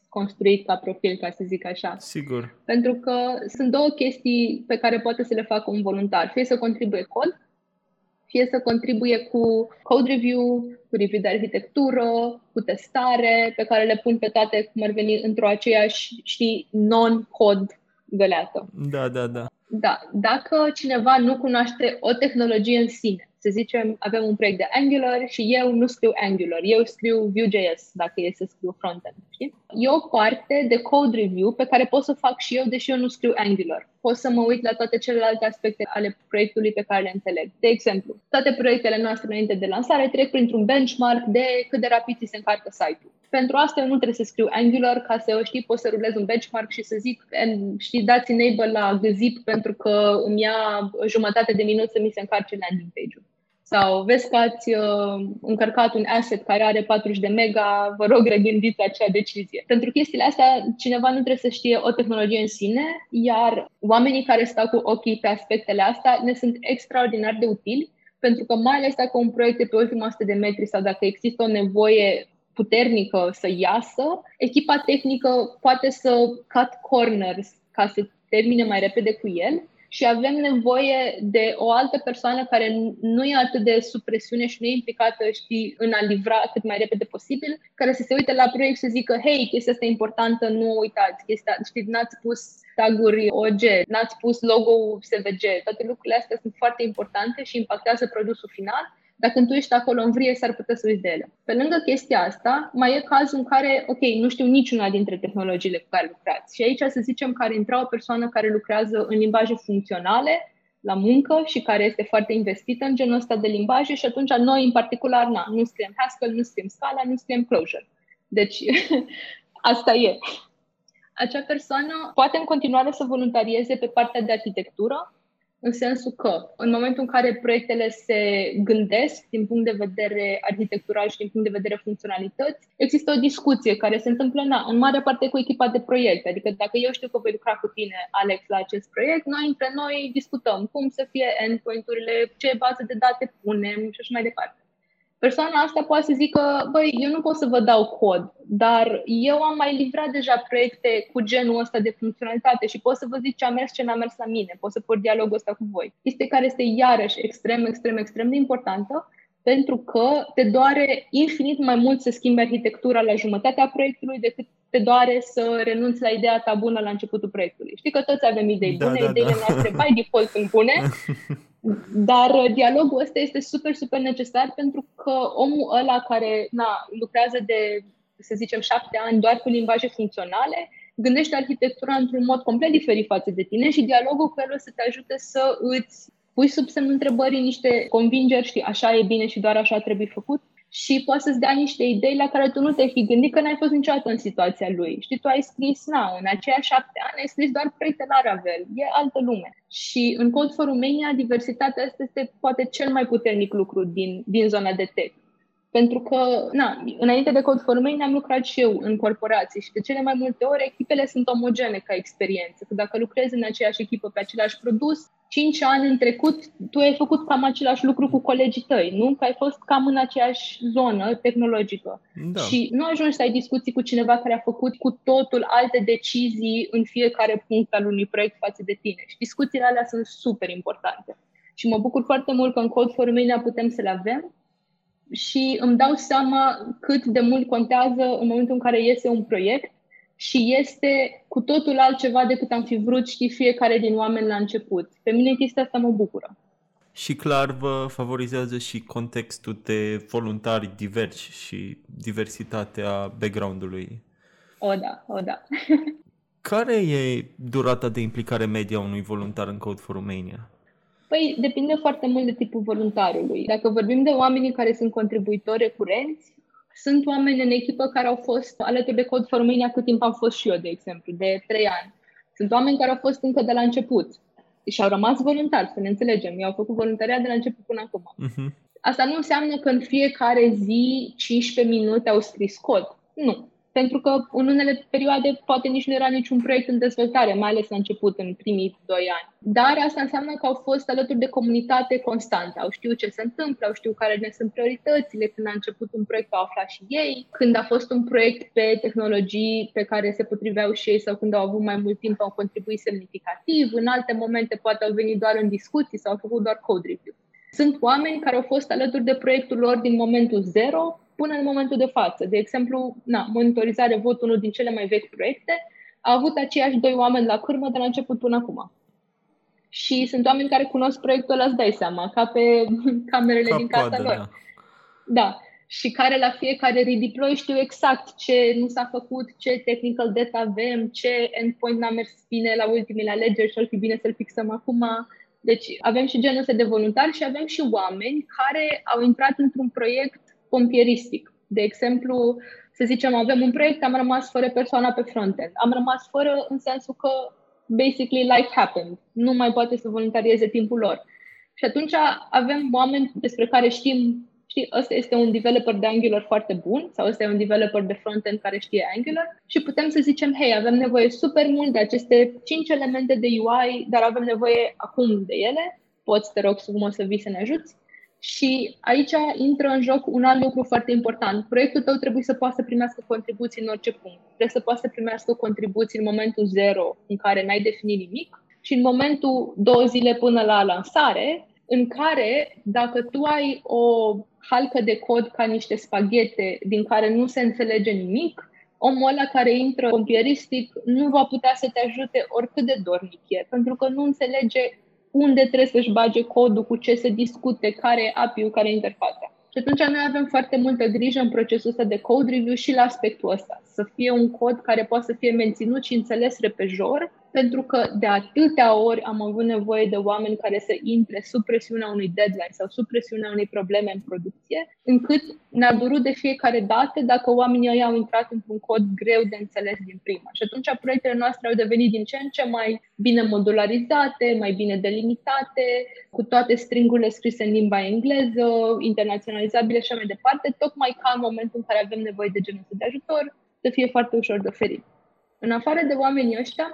construit ca profil, ca să zic așa. Sigur. Pentru că sunt două chestii pe care poate să le facă un voluntar. Fie să contribuie cod, fie să contribuie cu code review, cu review de arhitectură, cu testare, pe care le pun pe toate, cum ar veni, într-o aceeași, știi, non-code găleată. Da, da, da. Da, dacă cineva nu cunoaște o tehnologie în sine, să zicem, avem un proiect de Angular și eu nu scriu Angular, eu scriu Vue.js, dacă e să scriu frontend. Știi? E o parte de code review pe care pot să fac și eu, deși eu nu scriu Angular. Pot să mă uit la toate celelalte aspecte ale proiectului pe care le înțeleg. De exemplu, toate proiectele noastre înainte de lansare trec printr-un benchmark de cât de rapid ți se încarcă site-ul. Pentru asta eu nu trebuie să scriu Angular, ca să eu știi, pot să rulez un benchmark și să zic, știi, dați enable la gzip pentru că îmi ia jumătate de minut să mi se încarce landing page-ul. Sau vezi că ați uh, încărcat un asset care are patruzeci de mega, vă rog, regândiți acea decizie. Pentru chestiile astea, cineva nu trebuie să știe o tehnologie în sine, iar oamenii care stau cu ochii pe aspectele astea ne sunt extraordinar de utili, pentru că mai ales dacă un proiect e pe ultima o sută de metri sau dacă există o nevoie puternică să iasă, echipa tehnică poate să cut corners ca să termine mai repede cu el. Și avem nevoie de o altă persoană care nu e atât de sub presiune și nu e implicată, știi, în a livra cât mai repede posibil, care să se uite la proiect și să zică, hei, chestia asta e importantă, nu uitați, chestia, știi, n-ați pus taguri O G, n-ați pus logo-ul S V G, toate lucrurile astea sunt foarte importante și impactează produsul final. Dacă tu ești acolo în vrie, s-ar putea să uiți de ele. Pe lângă chestia asta, mai e cazul în care, ok, nu știu niciuna dintre tehnologiile cu care lucrați. Și aici să zicem că ar intra o persoană care lucrează în limbaje funcționale, la muncă, și care este foarte investită în genul ăsta de limbaje și atunci noi, în particular, na, nu scriem Haskell, nu scriem Scala, nu scriem Clojure. Deci, asta e. Acea persoană poate în continuare să voluntarieze pe partea de arhitectură, în sensul că, în momentul în care proiectele se gândesc din punct de vedere arhitectural și din punct de vedere funcționalități, există o discuție care se întâmplă na, în mare parte cu echipa de proiect. Adică dacă eu știu că voi lucra cu tine, Alex, la acest proiect, noi între noi discutăm cum să fie endpoint-urile, ce bază de date punem și așa mai departe. Persoana asta poate să zică, băi, eu nu pot să vă dau cod, dar eu am mai livrat deja proiecte cu genul ăsta de funcționalitate și pot să vă zic ce a mers, ce n-a mers la mine, pot să port dialogul ăsta cu voi. Este care este iarăși extrem, extrem, extrem de importantă, pentru că te doare infinit mai mult să schimbi arhitectura la jumătatea proiectului decât te doare să renunți la ideea ta bună la începutul proiectului. Știi că toți avem idei bune, da, da, ideile da. noastre by default sunt bune, dar dialogul ăsta este super, super necesar pentru că omul ăla care na, lucrează de, să zicem, șapte ani doar cu limbaje funcționale, gândește arhitectura într-un mod complet diferit față de tine și dialogul cu el o să te ajute să îți pui sub semnul întrebării niște convingeri, știi, așa e bine și doar așa trebuie făcut. Și poate să-ți dea niște idei la care tu nu te-ai fi gândit că n-ai fost niciodată în situația lui. Știi, tu ai scris, na, în aceia șapte ani ai scris doar proiecte la Ravel, e altă lume. Și în Code for Romania, diversitatea asta este poate cel mai puternic lucru din, din zona de tech. Pentru că, na, înainte de Code for Romania am lucrat și eu în corporații și de cele mai multe ori echipele sunt omogene ca experiență. Că dacă lucrezi în aceeași echipă pe același produs, cinci ani în trecut, tu ai făcut cam același lucru cu colegii tăi, nu? Că ai fost cam în aceeași zonă tehnologică. Da. Și nu ajungi să ai discuții cu cineva care a făcut cu totul alte decizii în fiecare punct al unui proiect față de tine. Și discuțiile alea sunt super importante. Și mă bucur foarte mult că în Code for Romania putem să le avem. Și îmi dau seama cât de mult contează în momentul în care iese un proiect și este cu totul altceva decât am fi vrut, știi, fiecare din oameni la început. Pe mine chestia asta mă bucură. Și clar vă favorizează și contextul de voluntari diversi și diversitatea background-ului. O da, o da. Care e durata de implicare media unui voluntar în Code for Romania? Păi, depinde foarte mult de tipul voluntarului. Dacă vorbim de oamenii care sunt contribuitori recurenți, sunt oameni în echipă care au fost alături de Code for Romania cât timp am fost și eu, de exemplu, de trei ani. Sunt oameni care au fost încă de la început și au rămas voluntari, să ne înțelegem. Eu au făcut voluntariat de la început până acum. Uh-huh. Asta nu înseamnă că în fiecare zi cincisprezece minute au scris cod. Nu. pentru că în unele perioade poate nici nu era niciun proiect în dezvoltare, mai ales la început, în primii doi ani. Dar asta înseamnă că au fost alături de comunitate constantă, au știut ce se întâmplă, au știut care ne sunt prioritățile, când a început un proiect au aflat și ei, când a fost un proiect pe tehnologii pe care se potriveau și ei sau când au avut mai mult timp au contribuit semnificativ, în alte momente poate au venit doar în discuții sau au făcut doar code review. Sunt oameni care au fost alături de proiectul lor din momentul zero până în momentul de față. De exemplu, na, Monitorizare Vot, unul din cele mai vechi proiecte, a avut aceiași doi oameni la cârmă de la început până acum. Și sunt oameni care cunosc proiectul ăla, îți dai seama, ca pe camerele ca din casa coadă, lor. Da. da. Și care la fiecare redeploy știu exact ce nu s-a făcut, ce technical debt avem, ce endpoint n-a mers bine la ultimele alegeri și ar fi bine să-l fixăm acum. Deci avem și genul ăsta de voluntari și avem și oameni care au intrat într-un proiect pompieristic. De exemplu, să zicem, avem un proiect, am rămas fără persoana pe frontend. Am rămas fără în sensul că, basically, life happened. Nu mai poate să voluntarieze timpul lor. Și atunci avem oameni despre care știm, știi, ăsta este un developer de Angular foarte bun sau ăsta e un developer de frontend care știe Angular și putem să zicem, hei, avem nevoie super mult de aceste cinci elemente de U I, dar avem nevoie acum de ele. Poți, te rog, frumos să vii să ne ajuți. Și aici intră în joc un alt lucru foarte important. Proiectul tău trebuie să poată să primească contribuții în orice punct. Trebuie să poată să primească contribuții în momentul zero, în care n-ai definit nimic, și în momentul două zile până la lansare, în care dacă tu ai o halcă de cod ca niște spaghete din care nu se înțelege nimic, omul ăla care intră pompieristic nu va putea să te ajute oricât de dornic e, pentru că nu înțelege unde trebuie să-și bage codul, cu ce se discute, care e A P I-ul, care e interfața. Și atunci noi avem foarte multă grijă în procesul ăsta de code review și la aspectul ăsta. Să fie un cod care poate să fie menținut și înțeles repejor, pentru că de atâtea ori am avut nevoie de oameni care să intre sub presiunea unui deadline sau sub presiunea unei probleme în producție, încât ne-a durut de fiecare dată dacă oamenii ăia au intrat într-un cod greu de înțeles din prima. Și atunci proiectele noastre au devenit din ce în ce mai bine modularizate, mai bine delimitate, cu toate stringurile scrise în limba engleză, internaționalizabile și așa mai departe, tocmai ca în momentul în care avem nevoie de genul de ajutor, să fie foarte ușor de oferit. În afară de oamenii ăștia,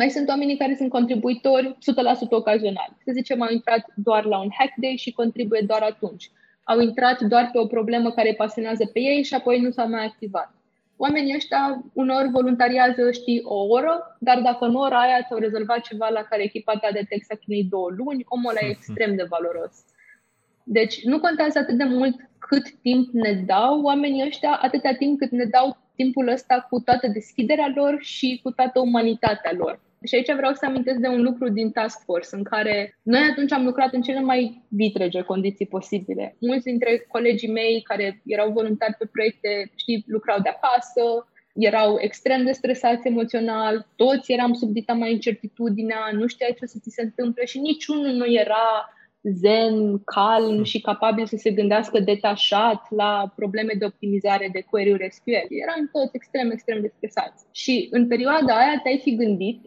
mai sunt oamenii care sunt contribuitori o sută la sută ocazional. Să zicem, au intrat doar la un hack day și contribuie doar atunci. Au intrat doar pe o problemă care îi pasionează pe ei și apoi nu s-au mai activat. Oamenii ăștia uneori voluntariază, știi, o oră, dar dacă în ora aia ți-au rezolvat ceva la care echipa ta de tech s-a chinuit două luni, omul ăla e extrem de valoros. Deci nu contează atât de mult cât timp ne dau oamenii ăștia, atâta timp cât ne dau timpul ăsta cu toată deschiderea lor și cu toată umanitatea lor. Și aici vreau să amintesc de un lucru din Task Force, în care noi atunci am lucrat în cele mai vitrege condiții posibile. Mulți dintre colegii mei care erau voluntari pe proiecte, știi, lucrau de acasă, erau extrem de stresați emoțional, toți eram sub dita mai incertitudinea, nu știai ce să ți se întâmple și niciunul nu era zen, calm și capabil să se gândească detașat la probleme de optimizare de query-uri S Q L. Eram toți extrem, extrem de stresați. Și în perioada aia te-ai fi gândit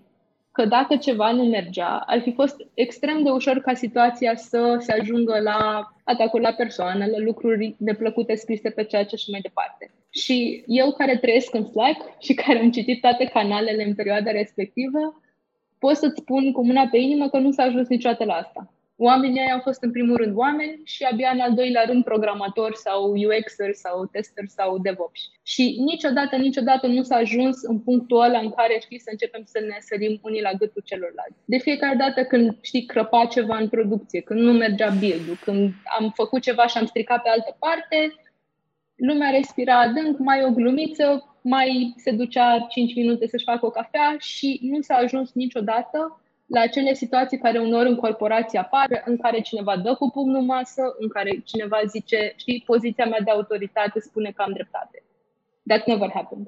că dacă ceva nu mergea, ar fi fost extrem de ușor ca situația să se ajungă la atacuri la persoană, la lucruri neplăcute scrise pe ceea ce și mai departe. Și eu care trăiesc în Slack și care am citit toate canalele în perioada respectivă, pot să-ți spun cu mâna pe inimă că nu s-a ajuns niciodată la asta. Oamenii aia au fost în primul rând oameni și abia în al doilea rând programatori sau U X-eri sau testeri sau DevOps. Și niciodată, niciodată nu s-a ajuns în punctul ăla în care, știi, să începem să ne sărim unii la gâtul celorlalți. De fiecare dată când, știi, crăpa ceva în producție, când nu mergea build-ul, când am făcut ceva și am stricat pe altă parte, lumea respira adânc, mai o glumiță, mai se ducea cinci minute să-și facă o cafea și nu s-a ajuns niciodată la acele situații care uneori în corporație apar, în care cineva dă cu pumnul în masă, în care cineva zice, știi, poziția mea de autoritate spune că am dreptate. That never happened.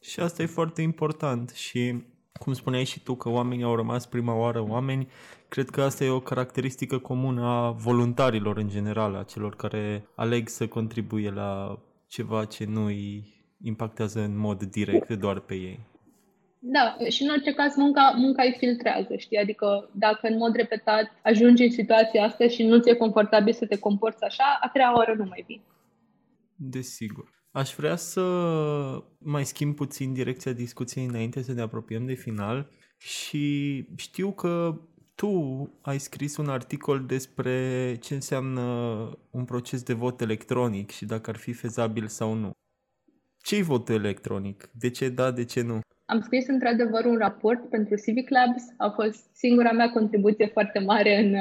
Și asta e foarte important și, cum spuneai și tu, că oamenii au rămas prima oară oameni, cred că asta e o caracteristică comună a voluntarilor în general, a celor care aleg să contribuie la ceva ce nu îi impactează în mod direct doar pe ei. Da, și în orice caz munca, munca îi filtrează, știi? Adică dacă în mod repetat ajungi în situația asta și nu ți-e confortabil să te comporți așa, a treia oară nu mai vine. Desigur. Aș vrea să mai schimb puțin direcția discuției înainte să ne apropiem de final și știu că tu ai scris un articol despre ce înseamnă un proces de vot electronic și dacă ar fi fezabil sau nu. Ce-i votul electronic? De ce da, de ce nu? Am scris într-adevăr un raport pentru Civic Labs. A fost singura mea contribuție foarte mare în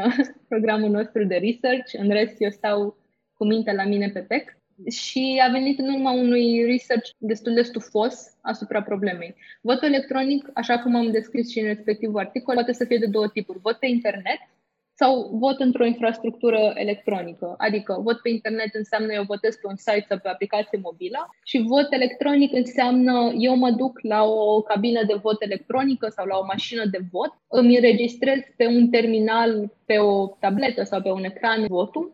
programul nostru de research. În rest, eu stau cu mintea la mine pe text. Și a venit în urma unui research destul de stufos asupra problemei. Votul electronic, așa cum am descris și în respectivul articol, poate să fie de două tipuri. Vot pe internet sau vot într-o infrastructură electronică. Adică vot pe internet înseamnă eu votez pe un site sau pe aplicație mobilă și vot electronic înseamnă eu mă duc la o cabină de vot electronică sau la o mașină de vot, îmi înregistrez pe un terminal, pe o tabletă sau pe un ecran votul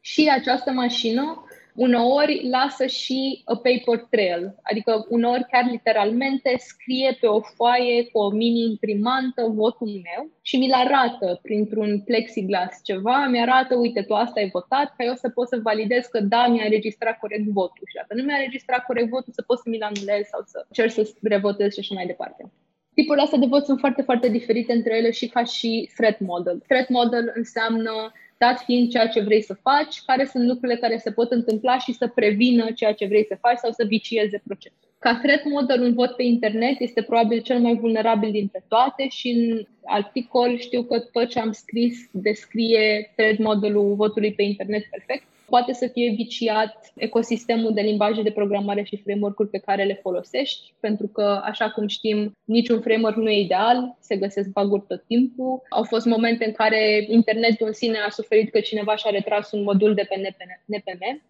și această mașină uneori lasă și a paper trail, adică uneori chiar literalmente scrie pe o foaie cu o mini-imprimantă votul meu și mi-l arată printr-un plexiglas ceva, mi-arată, uite, tu asta ai votat, ca eu să pot să validez că da, mi-a înregistrat corect votul și dacă nu mi-a înregistrat corect votul, să pot să mi-l anulez sau să cer să revotez și așa mai departe. Tipurile astea de vot sunt foarte, foarte diferite între ele și ca și threat model. Threat model înseamnă dat fiind ceea ce vrei să faci, care sunt lucrurile care se pot întâmpla și să prevină ceea ce vrei să faci sau să vicieze procesul. Ca threat model, un vot pe internet este probabil cel mai vulnerabil dintre toate și în articol știu că tot ce am scris descrie threat modelul votului pe internet perfect. Poate să fie viciat ecosistemul de limbaje de programare și framework-uri pe care le folosești, pentru că, așa cum știm, niciun framework nu e ideal, se găsesc bug-uri tot timpul. Au fost momente în care internetul în sine a suferit că cineva și-a retras un modul de pe N P M.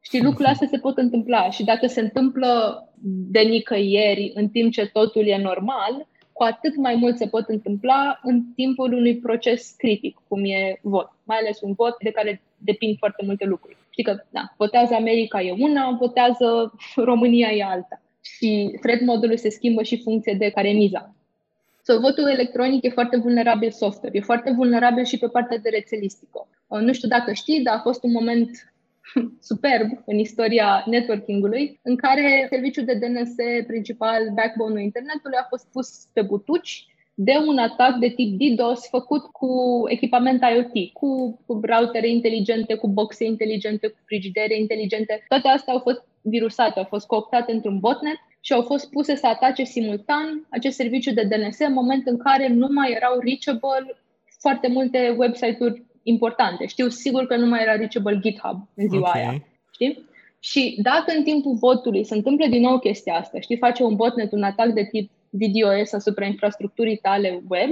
Știi, lucrurile astea se pot întâmpla și dacă se întâmplă de nicăieri în timp ce totul e normal, cu atât mai mult se pot întâmpla în timpul unui proces critic, cum e vot, mai ales un vot de care depind foarte multe lucruri. Știi că, da, votează America e una, votează România e alta. Și threat modelul se schimbă și funcție de care e miza. So, votul electronic e foarte vulnerabil software, e foarte vulnerabil și pe partea de rețelistică. Nu știu dacă știi, dar a fost un moment superb în istoria networking-ului, în care serviciul de D N S principal, backbone-ul internetului, a fost pus pe butuci de un atac de tip DDoS făcut cu echipament I O T, cu, cu routere inteligente, cu boxe inteligente, cu frigidere inteligente. Toate astea au fost virusate, au fost cooptate într-un botnet și au fost puse să atace simultan acest serviciu de D N S în moment în care nu mai erau reachable foarte multe website-uri importante. Știu sigur că nu mai era reachable GitHub în ziua okay. aia. Știi? Și dacă în timpul votului se întâmplă din nou chestia asta, știi, face un botnet, un atac de tip DDoS asupra infrastructurii tale web,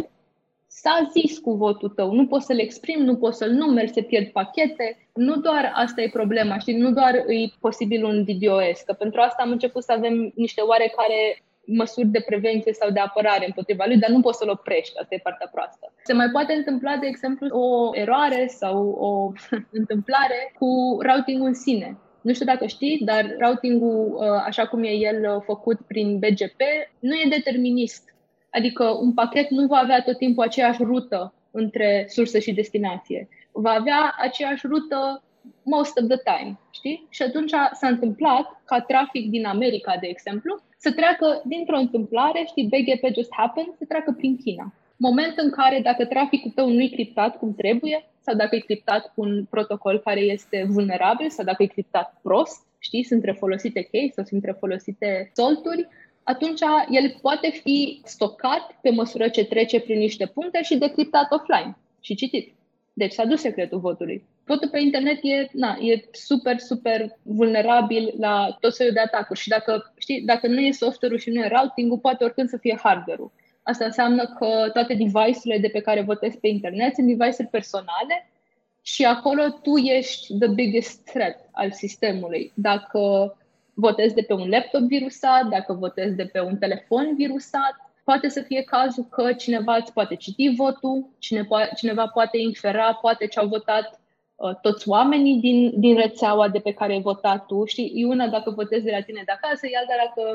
s-a zis cu votul tău, nu poți să-l exprimi, nu poți să-l numeri, se pierd pachete. Nu doar asta e problema, știi, nu doar e posibil un DDoS, că pentru asta am început să avem niște oarecare măsuri de prevenție sau de apărare împotriva lui, dar nu poți să-l oprești, asta e partea proastă. Se mai poate întâmpla, de exemplu, o eroare sau o întâmplare cu routing-ul în sine. Nu știu dacă știi, dar routing-ul, așa cum e el făcut prin B G P, nu e determinist. Adică un pachet nu va avea tot timpul aceeași rută între sursă și destinație. Va avea aceeași rută most of the time, știi? Și atunci s-a întâmplat ca trafic din America, de exemplu, să treacă dintr-o întâmplare, știi, B G P just happened, să treacă prin China. Moment în care dacă traficul tău nu e criptat cum trebuie sau dacă e criptat cu un protocol care este vulnerabil sau dacă e criptat prost, știi, sunt refolosite cheii sau sunt refolosite solturi, atunci el poate fi stocat pe măsură ce trece prin niște puncte și decriptat offline și citit. Deci s-a dus secretul votului. Votul pe internet e, na, e super, super vulnerabil la tot felul de atacuri și dacă, știi, dacă nu e software-ul și nu e routing-ul, poate oricând să fie hardware-ul. Asta înseamnă că toate device-urile de pe care votezi pe internet sunt device-uri personale și acolo tu ești the biggest threat al sistemului. Dacă votezi de pe un laptop virusat, dacă votezi de pe un telefon virusat, poate să fie cazul că cineva îți poate citi votul, cineva poate infera, poate ce au votat toți oamenii din, din rețeaua de pe care ai votat tu. Știi, e una dacă votezi de la tine de acasă, e alta dacă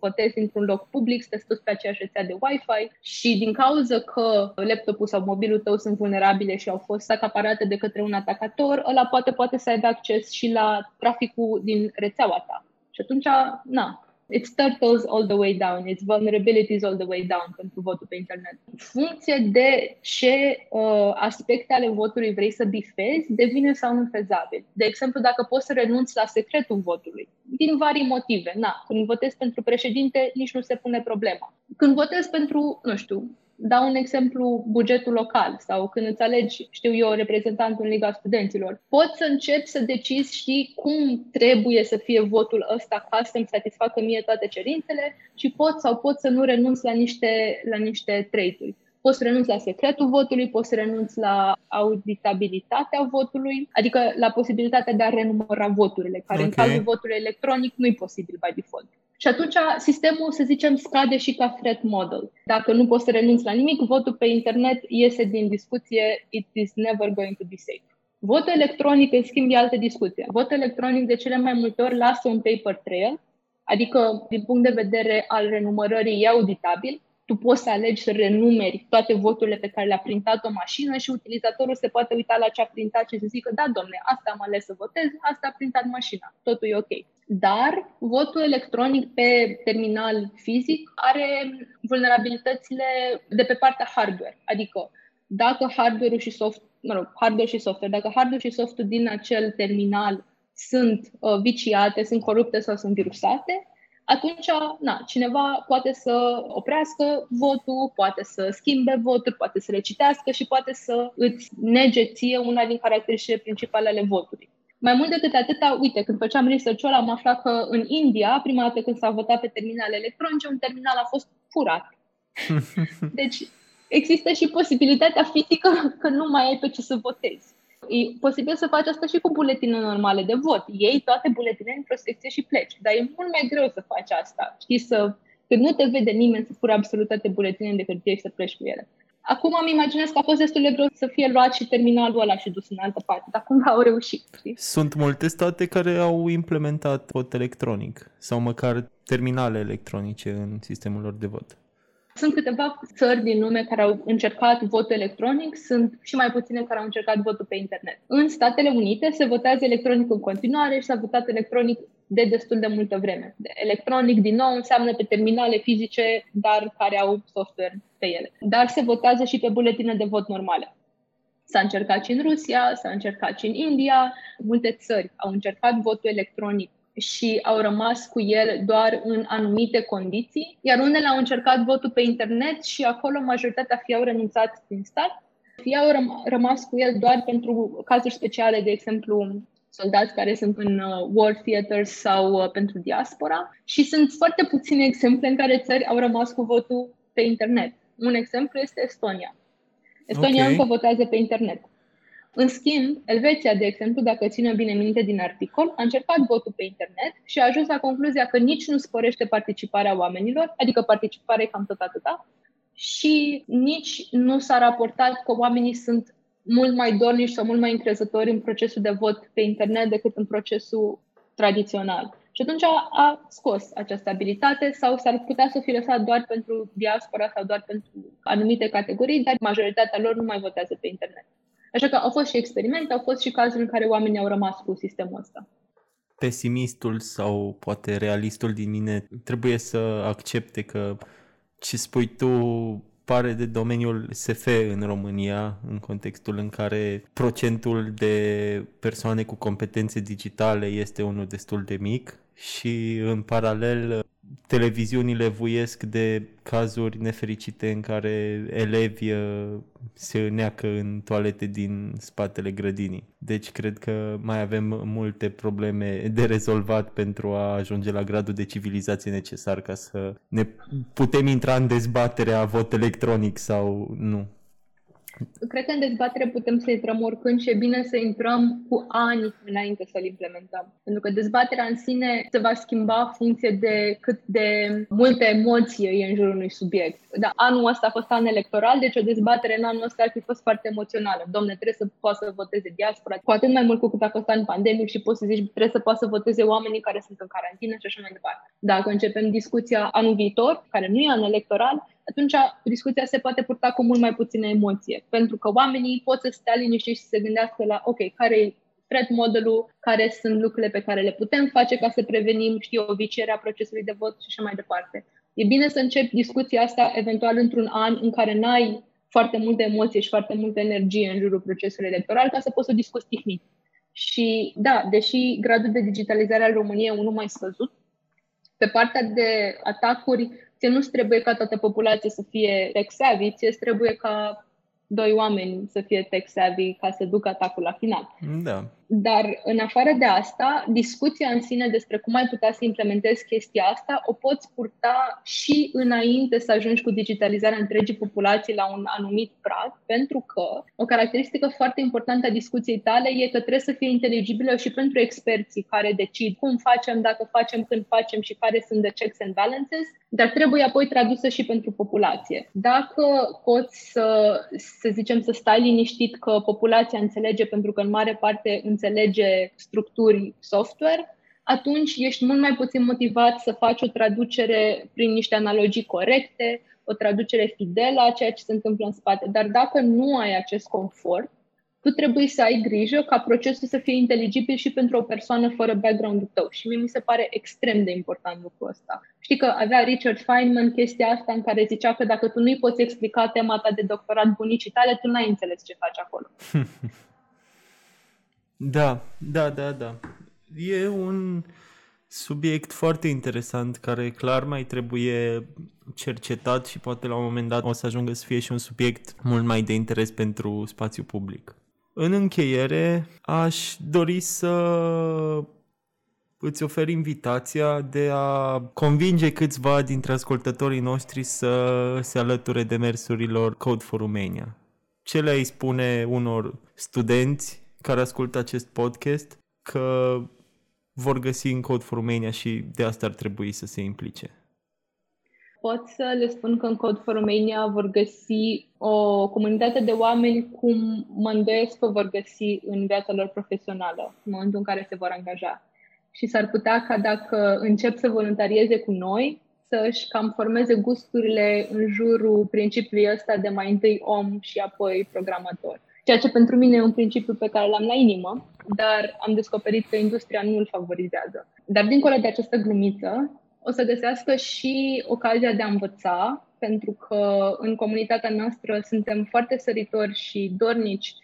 votezi într-un loc public, stai tot pe aceeași rețea de Wi-Fi și din cauza că laptopul sau mobilul tău sunt vulnerabile și au fost acaparate de către un atacator, ăla poate, poate să aibă acces și la traficul din rețeaua ta. Și atunci, na, it's turtles all the way down, it's vulnerabilities all the way down pentru votul pe internet. În funcție de ce uh, aspecte ale votului vrei să bifezi, devine sau nu fezabil. De exemplu, dacă poți să renunți la secretul votului, din vari motive. Na, când votezi pentru președinte, nici nu se pune problema. Când votezi pentru, nu știu, dau un exemplu, bugetul local sau când îți alegi, știu eu, reprezentantul în Liga Studenților, poți să începi să decizi, știi, cum trebuie să fie votul ăsta ca să-mi satisfacă mie toate cerințele și pot sau pot să nu renunți la niște, la niște trait-uri. Poți să renunți la secretul votului, poți să renunți la auditabilitatea votului, adică la posibilitatea de a renumăra voturile, care okay. în cazul votului electronic nu e posibil by default. Și atunci sistemul, să zicem, scade și ca threat model. Dacă nu poți să renunți la nimic, votul pe internet iese din discuție, it is never going to be safe. Votul electronic, în schimb, e altă discuție. Votul electronic de cele mai multe ori lasă un paper trail, adică din punct de vedere al renumărării e auditabil. Tu poți să alegi să renumeri toate voturile pe care le-a printat o mașină și utilizatorul se poate uita la ce a printat și să zică, da, domne, asta am ales să votez, asta a printat mașina, totul e ok. Dar votul electronic pe terminal fizic are vulnerabilitățile de pe partea hardware, adică dacă hardware-ul și soft, mă rog, hardware și software, dacă hardware și software din acel terminal sunt uh, viciate, sunt corupte sau sunt virusate, atunci, na, cineva poate să oprească votul, poate să schimbe votul, poate să le citească și poate să îți nege ție una din caracteristicile principale ale votului. Mai mult decât atâta, uite, când făceam research-ul ăla, am aflat că în India, prima dată când s-a votat pe terminale electronice, un terminal a fost furat. Deci există și posibilitatea fizică că nu mai ai pe ce să votezi. E posibil să faci asta și cu buletine normale de vot. Iei toate buletinele într-o secție și pleci. Dar e mult mai greu să faci asta. Știi, să, că nu te vede nimeni să fură absolut toate buletinele de hârtie și să pleci cu ele. Acum îmi imaginez că a fost destul de greu să fie luat și terminalul ăla și dus în altă parte. Dar cumva au reușit. Știi? Sunt multe state care au implementat vot electronic sau măcar terminale electronice în sistemul lor de vot. Sunt câteva țări din lume care au încercat votul electronic, sunt și mai puține care au încercat votul pe internet. În Statele Unite se votează electronic în continuare și s-a votat electronic de destul de multă vreme. Electronic, din nou, înseamnă pe terminale fizice, dar care au software pe ele. Dar se votează și pe buletine de vot normale. S-a încercat și în Rusia, s-a încercat și în India. Multe țări au încercat votul electronic și au rămas cu el doar în anumite condiții, iar unele au încercat votul pe internet și acolo majoritatea fie au renunțat din stat, fie au rămas cu el doar pentru cazuri speciale, de exemplu soldați care sunt în war theaters sau pentru diaspora, și sunt foarte puține exemple în care țări au rămas cu votul pe internet. Un exemplu este Estonia. Estonia okay. încă votează pe internet. În schimb, Elveția, de exemplu, dacă ține bine minte din articol, a încercat votul pe internet și a ajuns la concluzia că nici nu sporește participarea oamenilor, adică participarea e cam tot atâta, și nici nu s-a raportat că oamenii sunt mult mai dornici sau mult mai încrezători în procesul de vot pe internet decât în procesul tradițional. Și atunci a scos această abilitate sau s-ar putea să fi lăsat doar pentru diaspora sau doar pentru anumite categorii, dar majoritatea lor nu mai votează pe internet. Așa că au fost și experimente, au fost și cazuri în care oamenii au rămas cu sistemul ăsta. Pesimistul sau poate realistul din mine trebuie să accepte că ce spui tu pare de domeniul S F în România, în contextul în care procentul de persoane cu competențe digitale este unul destul de mic și în paralel televiziunile vuiesc de cazuri nefericite în care elevi se neacă în toalete din spatele grădinii. Deci cred că mai avem multe probleme de rezolvat pentru a ajunge la gradul de civilizație necesar ca să ne putem intra în dezbaterea vot electronic sau nu. Cred că în dezbatere putem să intrăm oricând și e bine să intrăm cu ani înainte să-l implementăm. Pentru că dezbaterea în sine se va schimba în funcție de cât de multă emoție e în jurul unui subiect. Dar anul ăsta a fost an electoral, deci o dezbatere în anul ăsta ar fi fost foarte emoțională. Domne, trebuie să poată să voteze diaspora, cu atât mai mult cu cât a fost an pandemic și poți să zici trebuie să poată să voteze oamenii care sunt în carantină și așa mai departe. Dacă începem discuția anul viitor, care nu e an electoral, atunci discuția se poate purta cu mult mai puțină emoție, pentru că oamenii pot să stea liniștiți și să se gândească la ok, care e threat model-ul, care sunt lucrurile pe care le putem face ca să prevenim, știu, o vicierea procesului de vot și așa mai departe. E bine să începi discuția asta eventual într-un an în care n-ai foarte multă emoție și foarte multă energie în jurul procesului electoral, ca să poți să discuți tehnic. Și da, deși gradul de digitalizare al României e unul mai scăzut, pe partea de atacuri, ție nu trebuie ca toată populația să fie tech-savvy, ție trebuie ca doi oameni să fie tech-savvy ca să ducă atacul la final. Da. Dar în afară de asta, discuția în sine despre cum ai putea să implementezi chestia asta, o poți purta și înainte să ajungi cu digitalizarea întregii populații la un anumit prag, pentru că o caracteristică foarte importantă a discuției tale e că trebuie să fie inteligibilă și pentru experții care decid cum facem, dacă facem, când facem și care sunt the checks and balances, dar trebuie apoi tradusă și pentru populație. Dacă poți să, să zicem, să stai liniștit că populația înțelege, pentru că în mare parte înțelege structuri software, atunci ești mult mai puțin motivat să faci o traducere prin niște analogii corecte, o traducere fidelă a ceea ce se întâmplă în spate. Dar dacă nu ai acest confort, tu trebuie să ai grijă ca procesul să fie inteligibil și pentru o persoană fără background-ul tău. Și mie mi se pare extrem de important lucrul ăsta. Știi că avea Richard Feynman chestia asta în care zicea că dacă tu nu-i poți explica tema ta de doctorat bunicii tale, tu n-ai înțeles ce faci acolo. Da, da, da, da. E un subiect foarte interesant care clar mai trebuie cercetat și poate la un moment dat o să ajungă să fie și un subiect mult mai de interes pentru spațiu public. În încheiere, aș dori să îți ofer invitația de a convinge câțiva dintre ascultătorii noștri să se alăture demersurilor Code for Romania. Ce le-ai spune unor studenți care ascultă acest podcast că vor găsi în Code for Romania și de asta ar trebui să se implice? Pot să le spun că în Code for Romania vor găsi o comunitate de oameni cum mă îndoiesc că vor găsi în viața lor profesională, în momentul în care se vor angaja. Și s-ar putea ca dacă încep să voluntarieze cu noi, să-și cam formeze gusturile în jurul principiului ăsta de mai întâi om și apoi programator. Ceea ce pentru mine e un principiu pe care l-am la inimă, dar am descoperit că industria nu îl favorizează. Dar dincolo de această glumiță, o să găsească și ocazia de a învăța, pentru că în comunitatea noastră suntem foarte săritori și dornici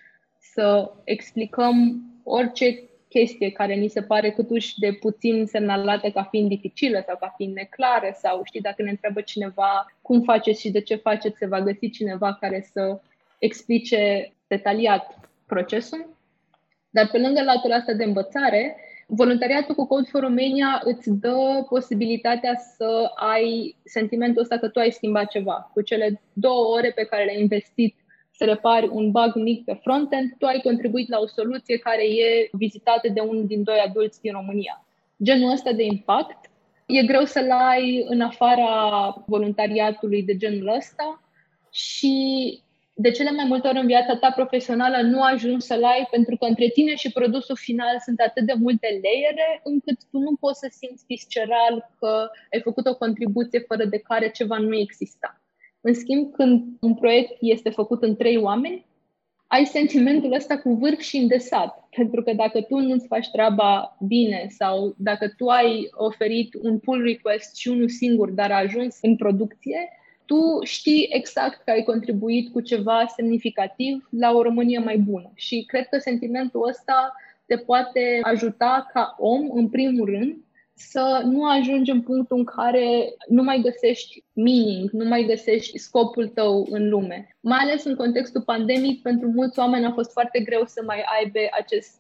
să explicăm orice chestie care ni se pare câtuși de puțin semnalată ca fiind dificilă sau ca fiind neclară, sau știi, dacă ne întreabă cineva cum faceți și de ce faceți, se va găsi cineva care să explice detaliat procesul. Dar pe lângă latura asta de învățare, voluntariatul cu Code for Romania îți dă posibilitatea să ai sentimentul ăsta că tu ai schimbat ceva. Cu cele două ore pe care le-ai investit să repari un bug mic pe frontend, tu ai contribuit la o soluție care e vizitată de unul din doi adulți din România. Genul ăsta de impact e greu să-l ai în afara voluntariatului de genul ăsta și de cele mai multe ori în viața ta profesională nu ajungi să-l ai, pentru că între tine și produsul final sunt atât de multe layere încât tu nu poți să simți visceral că ai făcut o contribuție fără de care ceva nu exista. În schimb, când un proiect este făcut în trei oameni, ai sentimentul ăsta cu vârf și îndesat. Pentru că dacă tu nu-ți faci treaba bine sau dacă tu ai oferit un pull request și unul singur, dar a ajuns în producție, tu știi exact că ai contribuit cu ceva semnificativ la o România mai bună. Și cred că sentimentul ăsta te poate ajuta ca om, în primul rând, să nu ajungi în punctul în care nu mai găsești meaning, nu mai găsești scopul tău în lume. Mai ales în contextul pandemic, pentru mulți oameni a fost foarte greu să mai aibă acest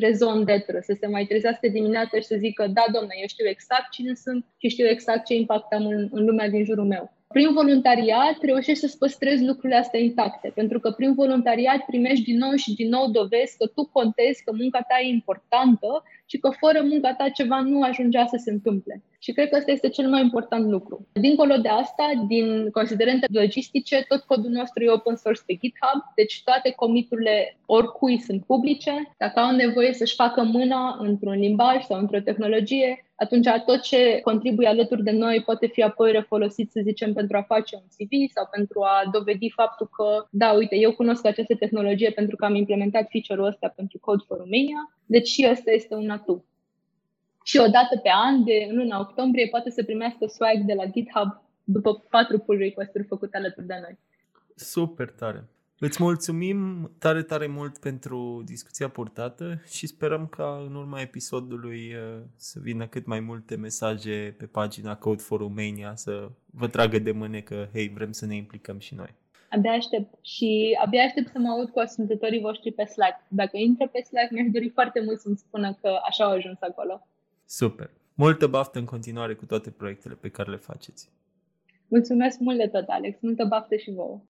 rezon detră, să se mai trezească dimineața și să zică, da, domne, eu știu exact cine sunt și știu exact ce impact am în, în lumea din jurul meu. Prin voluntariat reușești să-ți păstrezi lucrurile astea intacte, pentru că prin voluntariat primești din nou și din nou dovezi că tu contezi, că munca ta e importantă și că fără munca ta ceva nu ajungea să se întâmple. Și cred că ăsta este cel mai important lucru. Dincolo de asta, din considerente logistice, tot codul nostru e open source pe GitHub, deci toate commit-urile oricui sunt publice. Dacă au nevoie să-și facă mâna într-un limbaj sau într-o tehnologie, atunci tot ce contribuie alături de noi poate fi apoi refolosit, să zicem, pentru a face un C V sau pentru a dovedi faptul că, da, uite, eu cunosc această tehnologie pentru că am implementat feature-ul ăsta pentru Code for Romania, deci și ăsta este un atu. Și odată pe an, de, în luna octombrie, poate să primească swag de la GitHub după patru pull request-uri făcute alături de noi. Super tare! Îți mulțumim tare, tare mult pentru discuția purtată și sperăm ca în urma episodului să vină cât mai multe mesaje pe pagina Code for Romania să vă tragă de mâne că, hei, vrem să ne implicăm și noi. Abia aștept și abia aștept să mă aud cu ascultătorii voștri pe Slack. Dacă intră pe Slack, mi-aș dori foarte mult să-mi spună că așa au ajuns acolo. Super! Multă baftă în continuare cu toate proiectele pe care le faceți. Mulțumesc mult de tot, Alex! Multă baftă și vouă!